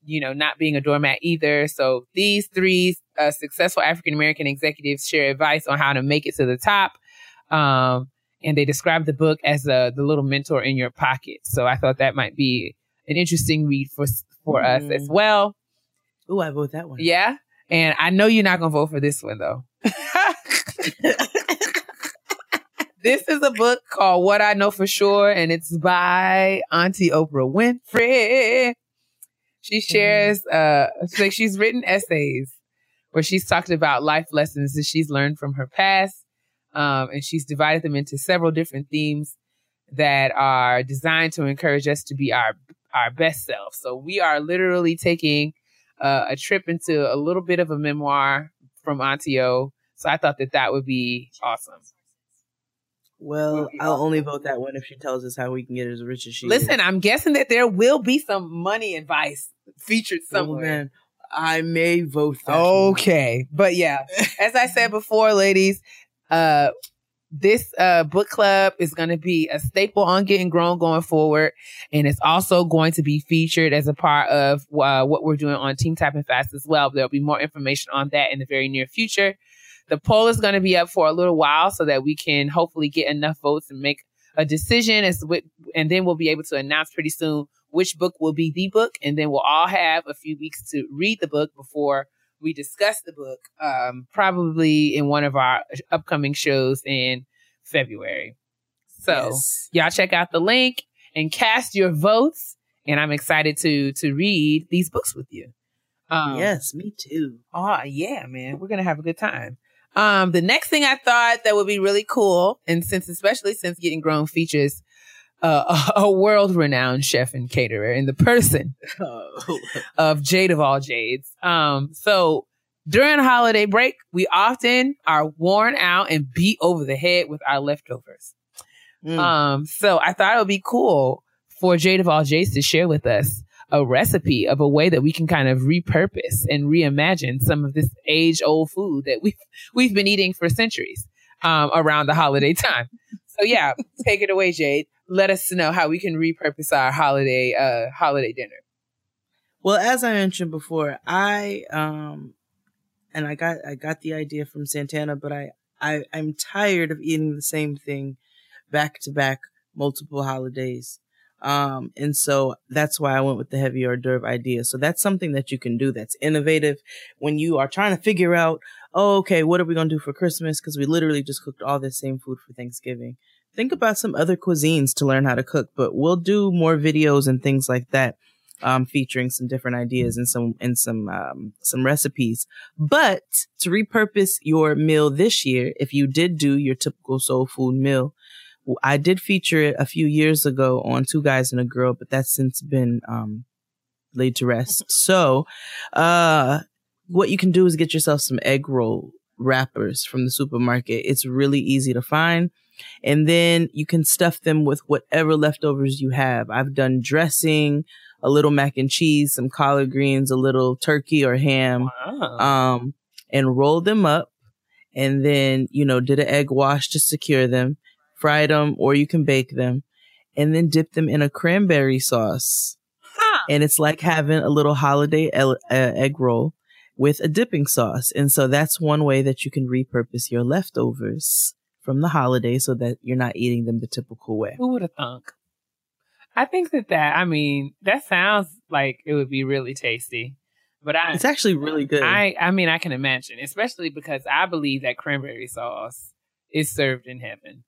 you know, not being a doormat either. So these three uh, successful African-American executives share advice on how to make it to the top. Um, and they describe the book as uh, the little mentor in your pocket. So I thought that might be an interesting read for for mm-hmm. us as well. Oh, I vote that one. Yeah. And I know you're not going to vote for this one, though. This is a book called What I Know For Sure, and it's by Auntie Oprah Winfrey. She shares, uh, it's like she's written essays where she's talked about life lessons that she's learned from her past. Um, and she's divided them into several different themes that are designed to encourage us to be our, our best self. So we are literally taking uh, a trip into a little bit of a memoir from Auntie O. So I thought that that would be awesome. Well, I'll only vote that one if she tells us how we can get as rich as she Listen, is. Listen, I'm guessing that there will be some money advice featured somewhere. Oh, man. I may vote that Okay. One. But yeah, as I said before, ladies, uh, this uh, book club is going to be a staple on Getting Grown going forward. And it's also going to be featured as a part of uh, what we're doing on Team Typing Fast as well. There'll be more information on that in the very near future. The poll is going to be up for a little while so that we can hopefully get enough votes and make a decision. As with, and then we'll be able to announce pretty soon which book will be the book. And then we'll all have a few weeks to read the book before we discuss the book, um, probably in one of our upcoming shows in February. So yes. Y'all check out the link and cast your votes. And I'm excited to to read these books with you. Um, yes, me too. Oh, yeah, man. We're going to have a good time. Um, the next thing I thought that would be really cool, and since especially since Getting Grown features uh, a, a world-renowned chef and caterer in the person oh. of Jade of All Jades. Um, so during holiday break, we often are worn out and beat over the head with our leftovers. Mm. Um, so I thought it would be cool for Jade of All Jades to share with us a recipe of a way that we can kind of repurpose and reimagine some of this age-old food that we've, we've been eating for centuries um, around the holiday time. So yeah, take it away, Jade. Let us know how we can repurpose our holiday uh, holiday dinner. Well, as I mentioned before, I um, and I got I got the idea from Santana, but I, I I'm tired of eating the same thing back to back multiple holidays. Um, and so that's why I went with the heavy hors d'oeuvre idea. So that's something that you can do that's innovative when you are trying to figure out, oh, okay, what are we going to do for Christmas? Because we literally just cooked all the same food for Thanksgiving. Think about some other cuisines to learn how to cook, but we'll do more videos and things like that, um, featuring some different ideas and some, and some, um, some recipes. But to repurpose your meal this year, if you did do your typical soul food meal, I did feature it a few years ago on Two Guys and a Girl, but that's since been um, laid to rest. So uh, what you can do is get yourself some egg roll wrappers from the supermarket. It's really easy to find. And then you can stuff them with whatever leftovers you have. I've done dressing, a little mac and cheese, some collard greens, a little turkey or ham, wow. um, and rolled them up. And then, you know, did an egg wash to secure them. Fry them, or you can bake them, and then dip them in a cranberry sauce. Huh. And it's like having a little holiday el- uh, egg roll with a dipping sauce. And so that's one way that you can repurpose your leftovers from the holiday so that you're not eating them the typical way. Who would have thunk? I think that that, I mean, that sounds like it would be really tasty. But I, It's actually really good. I, I mean, I can imagine, especially because I believe that cranberry sauce is served in heaven.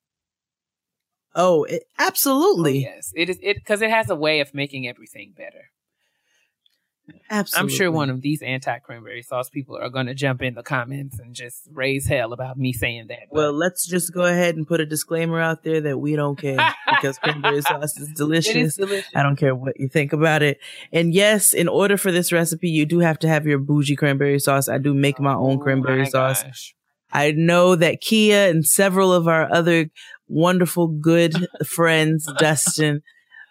Oh, it, absolutely. Oh, yes, it is. It because it has a way of making everything better. Absolutely. I'm sure one of these anti-cranberry sauce people are going to jump in the comments and just raise hell about me saying that. But. Well, let's just go ahead and put a disclaimer out there that we don't care because cranberry sauce is delicious. It is delicious. I don't care what you think about it. And yes, in order for this recipe, you do have to have your bougie cranberry sauce. I do make my own oh, cranberry my sauce. Gosh. I know that Kia and several of our other wonderful, good friends, Dustin,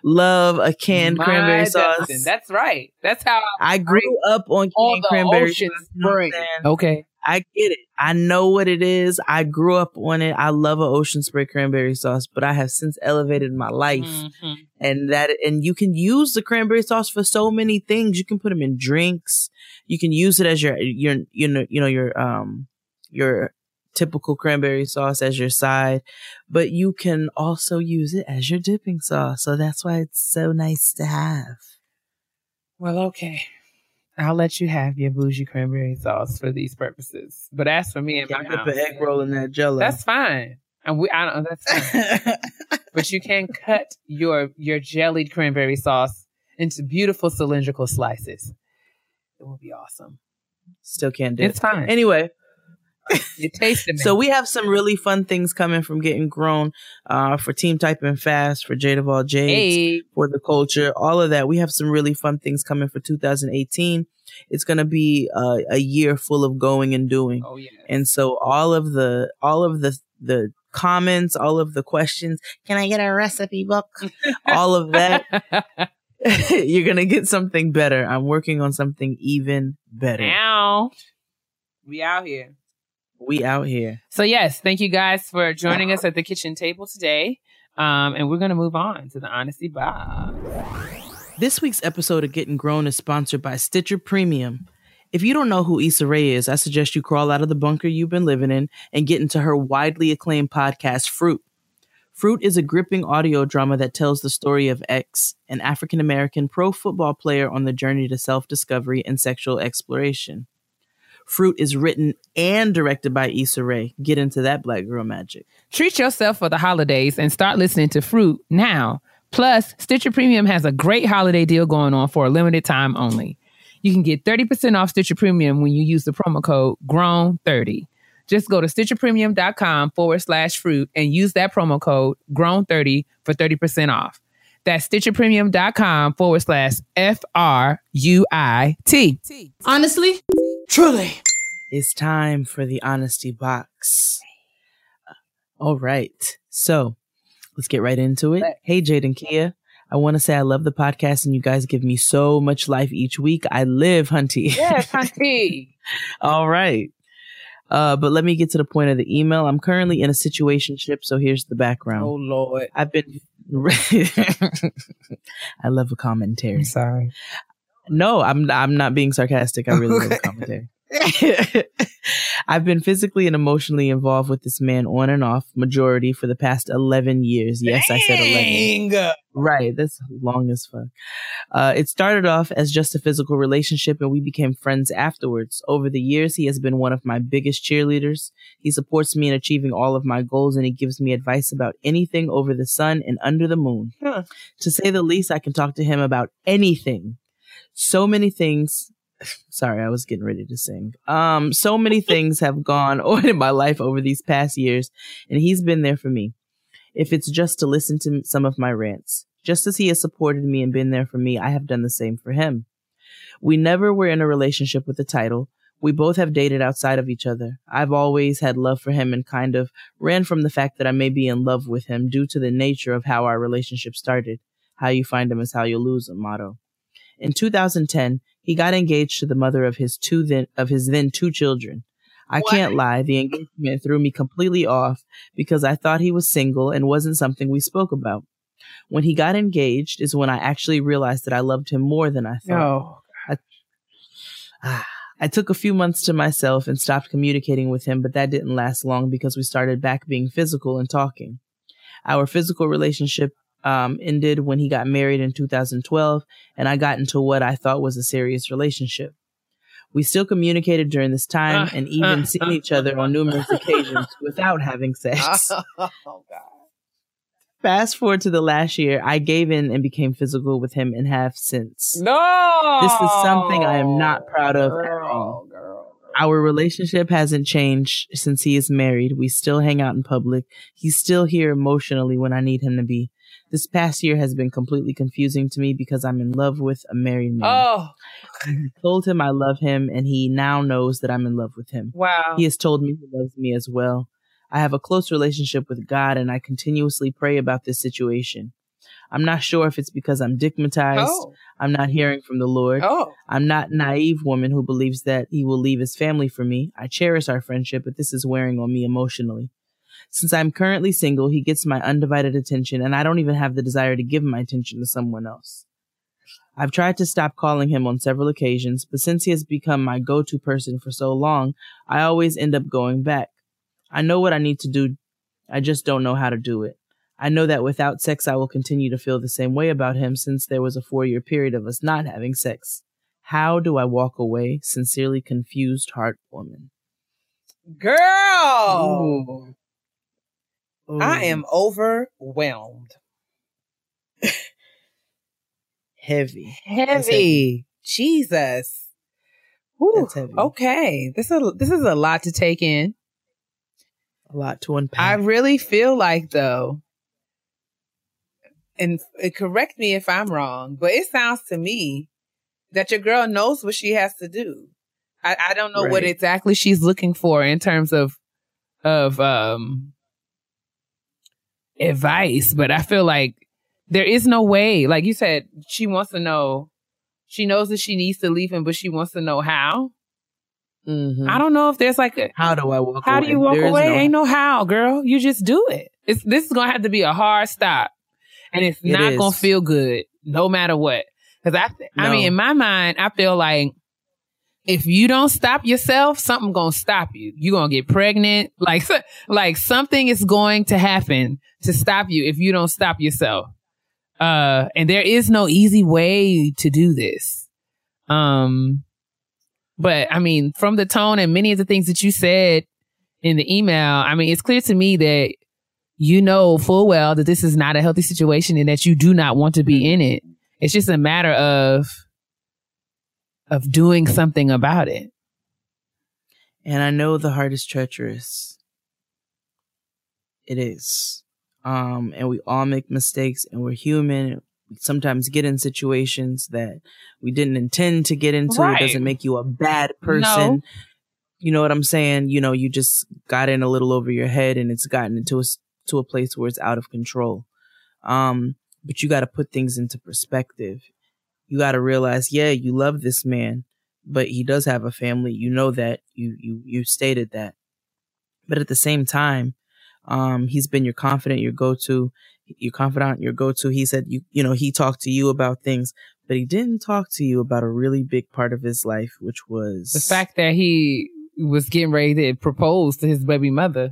love a canned My cranberry sauce. Dustin, that's right. That's how I, I grew I, up on canned cranberry sauce. Spring. Okay. I get it. I know what it is. I grew up on it. I love an Ocean Spray cranberry sauce, but I have since elevated my life. Mm-hmm. And that, and you can use the cranberry sauce for so many things. You can put them in drinks. You can use it as your, your, you know, you know, your, um, your typical cranberry sauce as your side, but you can also use it as your dipping sauce. So that's why it's so nice to have. Well, okay. I'll let you have your bougie cranberry sauce for these purposes. But as for me, and my house, put an egg roll in that jello. That's fine. And we, I don't. That's fine. But you can cut your your jellied cranberry sauce into beautiful cylindrical slices. It will be awesome. Still can't do it. It's fine. Anyway. It tasted me. So we have some really fun things coming from Getting Grown, uh, for Team Typing Fast, for Jade of All Jades, hey. For the Culture, all of that. We have some really fun things coming for two thousand eighteen. It's going to be uh, a year full of going and doing. Oh, yeah. And so all of the all of the the comments, all of the questions, can I get a recipe book? All of that. You're going to get something better. I'm working on something even better. Now, we out here. We out here. So, yes, thank you guys for joining us at the kitchen table today. Um, and we're going to move on to the Honesty Box. This week's episode of Getting Grown is sponsored by Stitcher Premium. If you don't know who Issa Rae is, I suggest you crawl out of the bunker you've been living in and get into her widely acclaimed podcast, Fruit. Fruit is a gripping audio drama that tells the story of X, an African-American pro football player on the journey to self-discovery and sexual exploration. Fruit is written and directed by Issa Rae. Get into that black girl magic. Treat yourself for the holidays and start listening to Fruit now. Plus, Stitcher Premium has a great holiday deal going on for a limited time only. You can get thirty percent off Stitcher Premium when you use the promo code grown thirty. Just go to stitcher premium dot com forward slash fruit and use that promo code grown thirty for thirty percent off. That's stitcher premium dot com forward slash F R U I T. Honestly, truly. It's time for the Honesty Box. All right. So let's get right into it. Hey, Jade and Kia. I want to say I love the podcast and you guys give me so much life each week. I live, hunty. Yes, hunty. All right. Uh, but let me get to the point of the email. I'm currently in a situationship, so here's the background. Oh, Lord. I've been... I love a commentary. I'm sorry. No, I'm I'm not being sarcastic. I really love a commentary. I've been physically and emotionally involved with this man on and off majority for the past eleven years. Yes, dang. I said eleven. Right. That's long as fuck. Uh, it started off as just a physical relationship and we became friends afterwards. Over the years, he has been one of my biggest cheerleaders. He supports me in achieving all of my goals and he gives me advice about anything over the sun and under the moon. Huh. To say the least, I can talk to him about anything. So many things. Sorry, I was getting ready to sing. Um, so many things have gone on in my life over these past years, and he's been there for me. If it's just to listen to some of my rants, just as he has supported me and been there for me, I have done the same for him. We never were in a relationship with a title. We both have dated outside of each other. I've always had love for him and kind of ran from the fact that I may be in love with him due to the nature of how our relationship started. How you find him is how you lose him motto. In two thousand ten, he got engaged to the mother of his two then of his then two children. I what? Can't lie. The engagement threw me completely off because I thought he was single and wasn't something we spoke about. When he got engaged is when I actually realized that I loved him more than I thought. Oh. I, I took a few months to myself and stopped communicating with him, but that didn't last long because we started back being physical and talking. Our physical relationship Um, ended when he got married in two thousand twelve, and I got into what I thought was a serious relationship. We still communicated during this time uh, and even uh, seen uh, each other on numerous occasions without having sex. Oh, oh, God. Fast forward to the last year, I gave in and became physical with him and have since. No! This is something I am not proud of girl, at all. Girl. Our relationship hasn't changed since he is married. We still hang out in public. He's still here emotionally when I need him to be. This past year has been completely confusing to me because I'm in love with a married man. Oh. I told him I love him, and he now knows that I'm in love with him. Wow. He has told me he loves me as well. I have a close relationship with God, and I continuously pray about this situation. I'm not sure if it's because I'm digmatized. Oh. I'm not hearing from the Lord. Oh. I'm not naive woman who believes that he will leave his family for me. I cherish our friendship, but this is wearing on me emotionally. Since I'm currently single, he gets my undivided attention, and I don't even have the desire to give my attention to someone else. I've tried to stop calling him on several occasions, but since he has become my go-to person for so long, I always end up going back. I know what I need to do. I just don't know how to do it. I know that without sex, I will continue to feel the same way about him since there was a four-year period of us not having sex. How do I walk away? Sincerely confused heart woman. Girl! Ooh. Ooh. I am overwhelmed. Heavy. Heavy. heavy. Jesus. That's heavy. Okay. This is, a, this is a lot to take in. A lot to unpack. I really feel like, though, and correct me if I'm wrong, but it sounds to me that your girl knows what she has to do. I, I don't know right. what exactly she's looking for in terms of of um, advice, but I feel like there is no way. Like you said, she wants to know. She knows that she needs to leave him, but she wants to know how. Mm-hmm. I don't know if there's like a how do I walk how away? How do you walk there away? No Ain't no how, girl. You just do it. It's this is gonna have to be a hard stop, and it's it not is. gonna feel good no matter what. Because I, th- no. I mean, in my mind, I feel like if you don't stop yourself, something's gonna stop you. You're gonna get pregnant. Like, like something is going to happen to stop you if you don't stop yourself. Uh, and there is no easy way to do this. Um. But, I mean, from the tone and many of the things that you said in the email, I mean, it's clear to me that you know full well that this is not a healthy situation and that you do not want to be in it. It's just a matter of of doing something about it. And I know the heart is treacherous. It is. Um, and we all make mistakes and we're human. Sometimes get in situations that we didn't intend to get into. Right. It doesn't make you a bad person. No. You know what I'm saying? You know, you just got in a little over your head and it's gotten into a, to a place where it's out of control. Um, but you got to put things into perspective. You got to realize, yeah, you love this man, but he does have a family. You know that. You you you stated that. But at the same time, um, he's been your confidant, your go-to. Your confidant, your go-to. He said, you you know, he talked to you about things, but he didn't talk to you about a really big part of his life, which was the fact that he was getting ready to propose to his baby mother.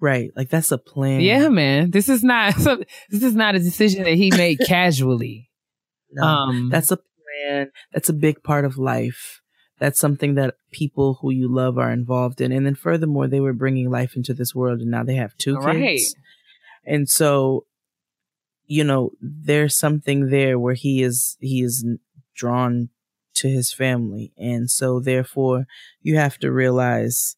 Right. Like, that's a plan. Yeah, man. This is not this is not a decision that he made casually. No, um, that's a plan. That's a big part of life. That's something that people who you love are involved in. And then furthermore, they were bringing life into this world, and now they have two kids. Right. And so, you know, there's something there where he is he is drawn to his family. And so, therefore, you have to realize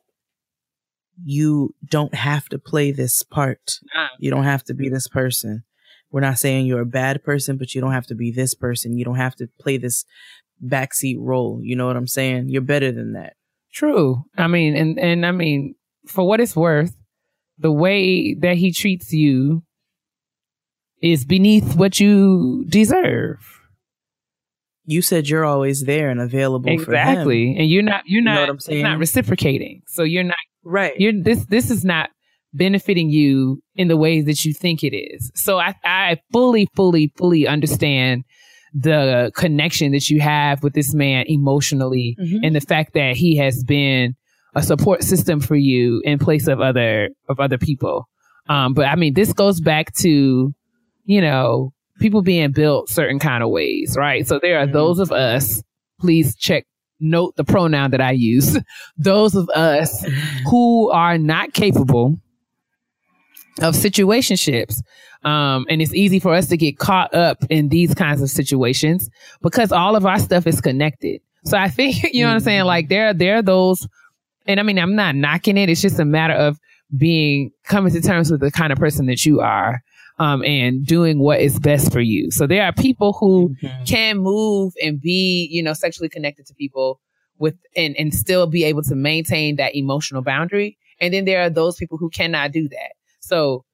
you don't have to play this part. You don't have to be this person. We're not saying you're a bad person, but you don't have to be this person. You don't have to play this backseat role. You know what I'm saying? You're better than that. True. I mean, and, and I mean, for what it's worth, the way that he treats you is beneath what you deserve. You said you're always there and available exactly. for him. Exactly. And you're not you're not, you know what I'm saying? Not reciprocating. So you're not right. You're this this is not benefiting you in the ways that you think it is. So I, I fully, fully, fully understand the connection that you have with this man emotionally mm-hmm. and the fact that he has been a support system for you in place of other of other people. Um, but I mean, this goes back to, you know, people being built certain kind of ways, right? So there are mm-hmm. those of us, please check, note the pronoun that I use, those of us who are not capable of situationships. Um, and it's easy for us to get caught up in these kinds of situations because all of our stuff is connected. So I think, you know mm-hmm. what I'm saying? Like there, there are those. And I mean, I'm not knocking it. It's just a matter of being coming to terms with the kind of person that you are um, and doing what is best for you. So there are people who mm-hmm. can move and be, you know, sexually connected to people with and, and still be able to maintain that emotional boundary. And then there are those people who cannot do that. So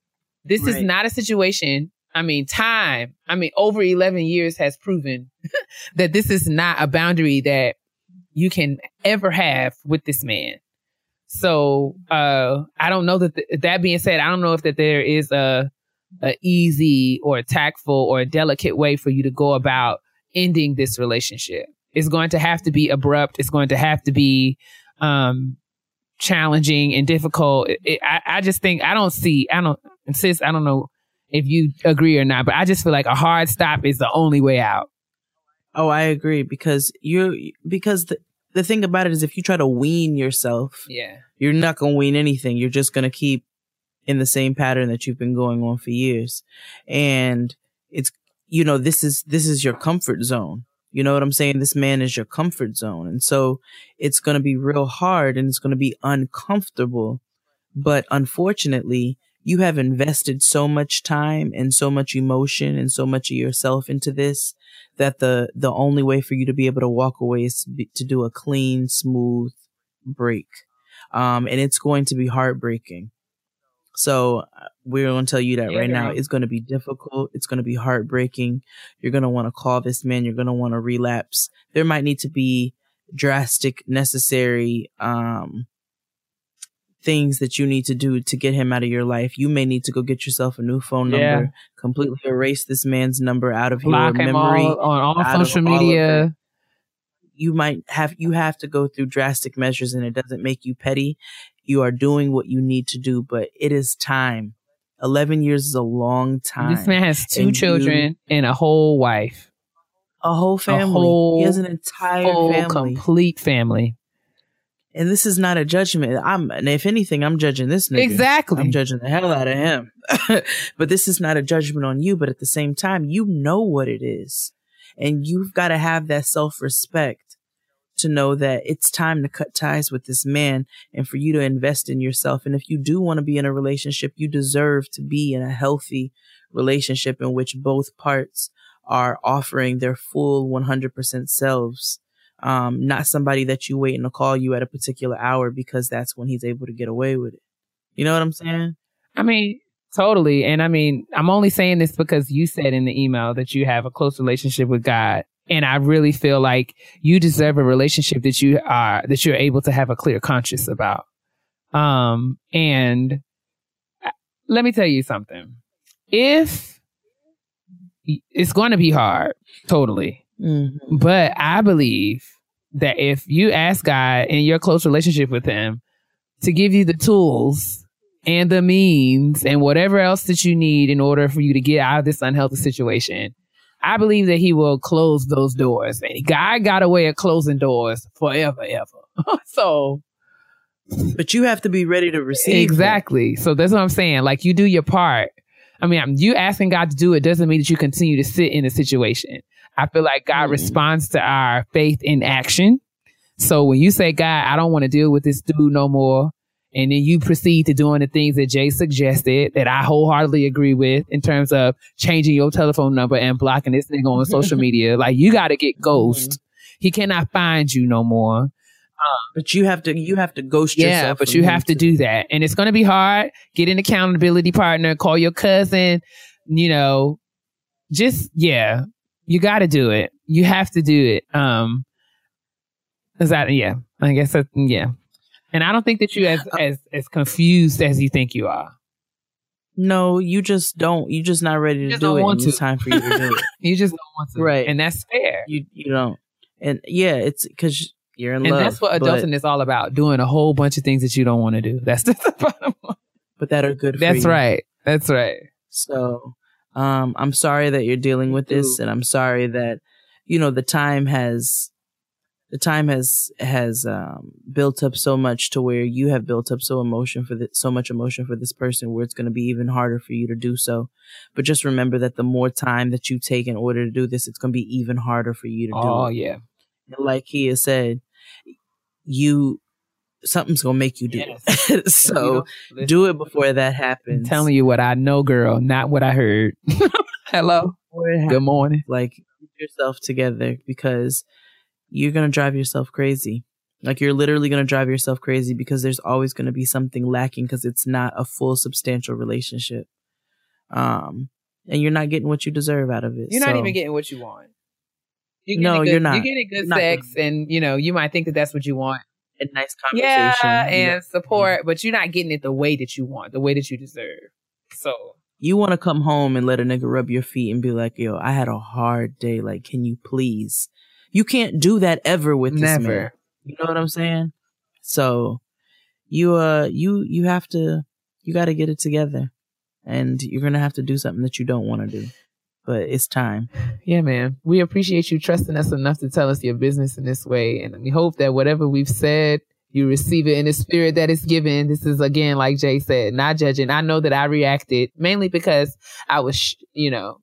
this right. is not a situation I mean, time, I mean, over eleven years has proven that this is not a boundary that you can ever have with this man. So uh, I don't know that th- that being said, I don't know if that there is a, a easy or a tactful or a delicate way for you to go about ending this relationship. It's going to have to be abrupt. It's going to have to be um, challenging and difficult. It, it, I, I just think I don't see I don't insist. I don't know if you agree or not, but I just feel like a hard stop is the only way out. Oh, I agree, because you because the, the thing about it is, if you try to wean yourself, yeah, you're not going to wean anything. You're just going to keep in the same pattern that you've been going on for years. And it's, you know, this is this is your comfort zone. You know what I'm saying? This man is your comfort zone. And so it's going to be real hard and it's going to be uncomfortable. But unfortunately, you have invested so much time and so much emotion and so much of yourself into this that the, the only way for you to be able to walk away is to, be, to do a clean, smooth break. Um, and it's going to be heartbreaking. So we're going to tell you that yeah, right now. It's going to be difficult. It's going to be heartbreaking. You're going to want to call this man. You're going to want to relapse. There might need to be drastic, necessary, um, things that you need to do to get him out of your life. You may need to go get yourself a new phone number, yeah. completely erase this man's number out of Block your memory, him all, on all social media. You might have, you have to go through drastic measures, and it doesn't make you petty. You are doing what you need to do, but it is time. eleven years is a long time. This man has two and children you, and a whole wife, a whole family. A whole, he has an entire whole, family. complete family. And this is not a judgment. I'm, and if anything, I'm judging this nigga. Exactly. I'm judging the hell out of him. But this is not a judgment on you. But at the same time, you know what it is. And you've got to have that self-respect to know that it's time to cut ties with this man and for you to invest in yourself. And if you do want to be in a relationship, you deserve to be in a healthy relationship in which both parts are offering their full one hundred percent selves. Um, not somebody that you waiting to call you at a particular hour because that's when he's able to get away with it. You know what I'm saying? I mean, totally. And I mean, I'm only saying this because you said in the email that you have a close relationship with God. And I really feel like you deserve a relationship that you are, that you're able to have a clear conscience about. Um, and let me tell you something. If it's going to be hard, totally. Mm-hmm. But I believe that if you ask God in your close relationship with him to give you the tools and the means and whatever else that you need in order for you to get out of this unhealthy situation, I believe that he will close those doors. And God got a way of closing doors forever, ever. So, but you have to be ready to receive. Exactly. It. So that's what I'm saying. Like, you do your part. I mean, you asking God to do it doesn't mean that you continue to sit in a situation. I feel like God mm. responds to our faith in action. So when you say, God, I don't want to deal with this dude no more, and then you proceed to doing the things that Jay suggested that I wholeheartedly agree with in terms of changing your telephone number and blocking this nigga on social media, like, you got to get ghost. Mm. He cannot find you no more. Um, but you have to, you have to ghost yeah, yourself. Yeah, but you have to do that. And it's going to be hard. Get an accountability partner, call your cousin, you know, just, yeah, you got to do it. You have to do it. Um, is that, yeah, I guess, that, yeah. And I don't think that you're as, as, as confused as you think you are. No, you just don't. You're just not ready to do it. And it's time for you to do it. You just don't want to. Right. And that's fair. You, you don't. And yeah, it's because you're in and love. And that's what adulting but, is all about, doing a whole bunch of things that you don't want to do. That's just the bottom line. But that are good for that's you. That's right. That's right. So um, I'm sorry that you're dealing with this. Ooh. And I'm sorry that, you know, the time has, the time has, has um, built up so much to where you have built up so emotion for the, so much emotion for this person where it's going to be even harder for you to do so. But just remember that the more time that you take in order to do this, it's going to be even harder for you to oh, do. Oh, yeah. And like Kia said, you something's gonna make you do yes. it. So you do it before that happens. I'm telling you what I know, girl, not what I heard. Hello. Good morning. Like, get yourself together, because you're gonna drive yourself crazy. Like, you're literally gonna drive yourself crazy, because there's always gonna be something lacking, because it's not a full, substantial relationship. Um, and you're not getting what you deserve out of it. You're so. not even getting what you want. You're no, good, you're not. You're getting good not sex, good. and you know you might think that that's what you want. A nice conversation, yeah, and yeah. support, but you're not getting it the way that you want, the way that you deserve. So you want to come home and let a nigga rub your feet and be like, "Yo, I had a hard day. Like, can you please?" You can't do that ever with Never. this man. You know what I'm saying? So you, uh, you, you have to, you got to get it together, and you're gonna have to do something that you don't want to do. But it's time. Yeah, man. We appreciate you trusting us enough to tell us your business in this way. And we hope that whatever we've said, you receive it in the spirit that it's given. This is, again, like Jay said, not judging. I know that I reacted mainly because I was, sh- you know.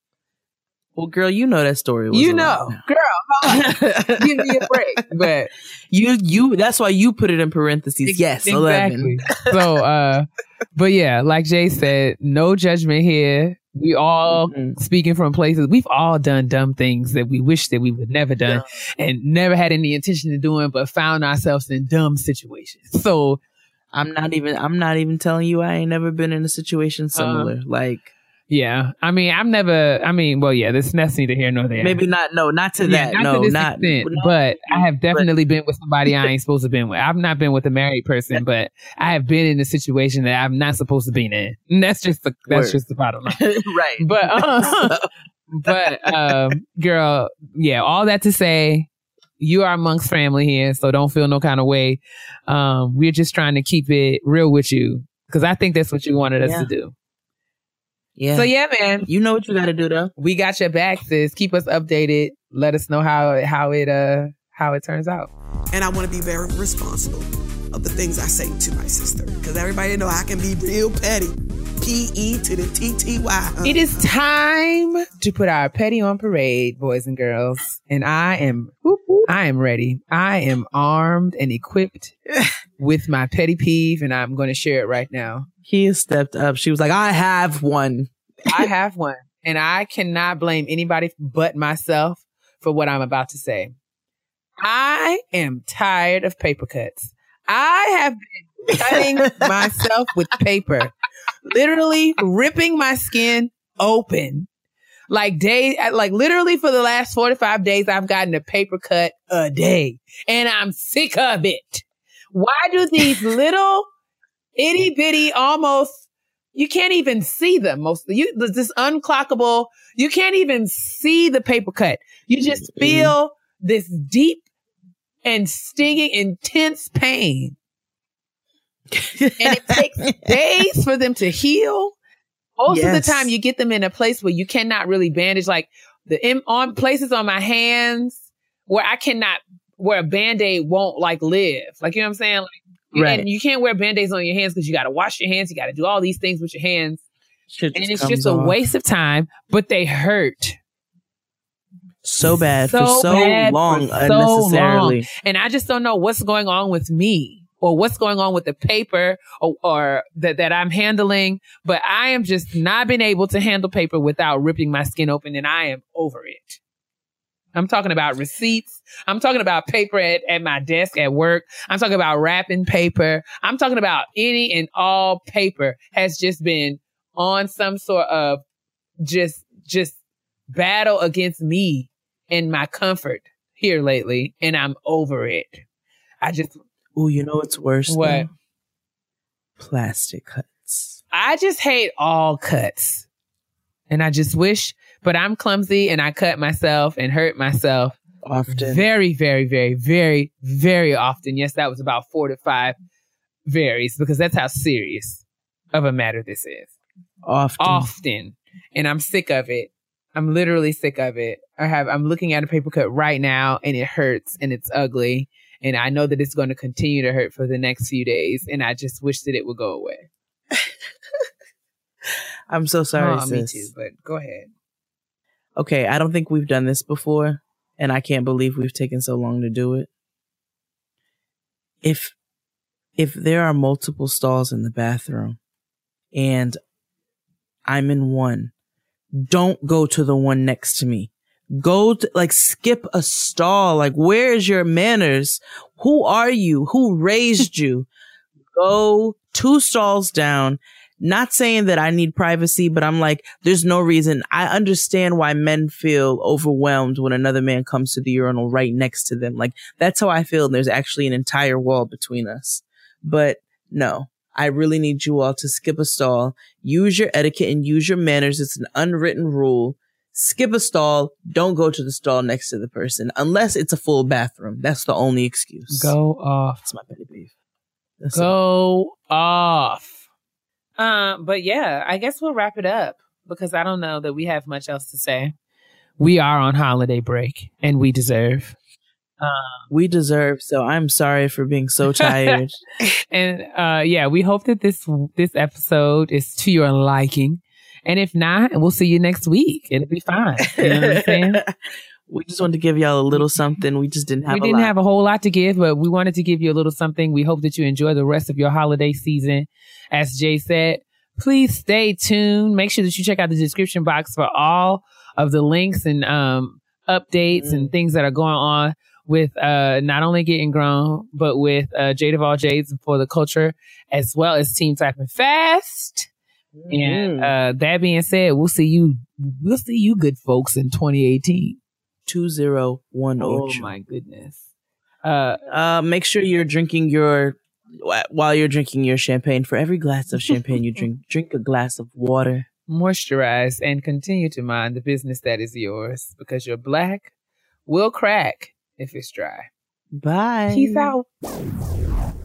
Well, girl, you know that story. Was you know, girl, give me a break. But you, you, that's why you put it in parentheses. Yes, exactly. eleven So, uh, but yeah, like Jay said, no judgment here. We all mm-hmm. speaking from places. We've all done dumb things that we wish that we would never done yeah. and never had any intention of doing, but found ourselves in dumb situations. So I'm not even, I'm not even telling you I ain't never been in a situation similar. Um, like, yeah, I mean, I've never, I mean, well, yeah, this that's neither here nor there. Maybe not. No, not to yeah, that. Not no, to this not, extent, not. But I have definitely but, been with somebody I ain't supposed to been with. I've not been with a married person, but I have been in a situation that I'm not supposed to be in. And that's just the, that's Word. just the bottom line. Right. But, uh, but, um, girl, yeah, all that to say, you are amongst family here, so don't feel no kind of way. Um, we're just trying to keep it real with you because I think that's what you wanted us yeah. to do. Yeah. So yeah, man. You know what you got to do though. We got your back, sis. Keep us updated. Let us know how how it uh how it turns out. And I want to be very responsible of the things I say to my sister because everybody know I can be real petty. P E to the T T Y. Huh? It is time to put our petty on parade, boys and girls. And I am whoop, whoop. I am ready. I am armed and equipped with my petty peeve, and I'm going to share it right now. He stepped up. She was like, I have one. I have one. And I cannot blame anybody but myself for what I'm about to say. I am tired of paper cuts. I have been cutting myself with paper, literally ripping my skin open. Like day, like literally for the last four to five days, I've gotten a paper cut a day and I'm sick of it. Why do these little itty bitty, almost, you can't even see them. Mostly, you this unclockable. You can't even see the paper cut. You just feel this deep and stinging, intense pain, and it takes days for them to heal. Most yes. of the time, you get them in a place where you cannot really bandage, like the M- on places on my hands where I cannot, where a Band-Aid won't like live. Like you know what I'm saying. Like, Right. And you can't wear Band-Aids on your hands because you got to wash your hands. You got to do all these things with your hands. Shit and it's just a off. waste of time, but they hurt. So bad so for so bad long for unnecessarily. So long. And I just don't know what's going on with me or what's going on with the paper or, or that, that I'm handling. But I am just not been able to handle paper without ripping my skin open. And I am over it. I'm talking about receipts. I'm talking about paper at, at my desk at work. I'm talking about wrapping paper. I'm talking about any and all paper has just been on some sort of just, just battle against me and my comfort here lately. And I'm over it. I just. Oh, you know what's worse? What? Though? Plastic cuts. I just hate all cuts. And I just wish. But I'm clumsy and I cut myself and hurt myself often. Very, very, very, very, very often. Yes, that was about four to five varies because that's how serious of a matter this is. Often. Often. And I'm sick of it. I'm literally sick of it. I have, I'm looking at a paper cut right now and it hurts and it's ugly. And I know that it's going to continue to hurt for the next few days. And I just wish that it would go away. I'm so sorry, oh, sis. Me too, but go ahead. Okay, I don't think we've done this before, and I can't believe we've taken so long to do it. If if there are multiple stalls in the bathroom and I'm in one, don't go to the one next to me. Go to, like, skip a stall. Like, where is your manners? Who are you? Who raised you? Go two stalls down. Not saying that I need privacy, but I'm like, there's no reason. I understand why men feel overwhelmed when another man comes to the urinal right next to them. Like, that's how I feel. And there's actually an entire wall between us. But no, I really need you all to skip a stall. Use your etiquette and use your manners. It's an unwritten rule. Skip a stall. Don't go to the stall next to the person unless it's a full bathroom. That's the only excuse. Go off. That's my petty beef. That's go it. Off. Uh, but yeah, I guess we'll wrap it up because I don't know that we have much else to say. We are on holiday break and we deserve. Um, we deserve. So I'm sorry for being so tired. And uh, yeah, we hope that this this episode is to your liking. And if not, we'll see you next week. It'll be fine. You know what I'm saying? We just wanted to give y'all a little something. We just didn't have we a didn't lot. have a whole lot to give, but we wanted to give you a little something. We hope that you enjoy the rest of your holiday season. As Jay said, please stay tuned. Make sure that you check out the description box for all of the links and um, updates mm-hmm. and things that are going on with uh, not only Getting Grown, but with uh, Jade of All Jades and For the Culture, as well as Team Typing Fast. Mm-hmm. And uh, that being said, we'll see you. We'll see you, good folks, in twenty eighteen. two thousand eighteen. Oh my goodness. Uh, uh, make sure you're drinking your while you're drinking your champagne. For every glass of champagne you drink, drink a glass of water. Moisturize and continue to mind the business that is yours, because your black will crack if it's dry. Bye. Peace out.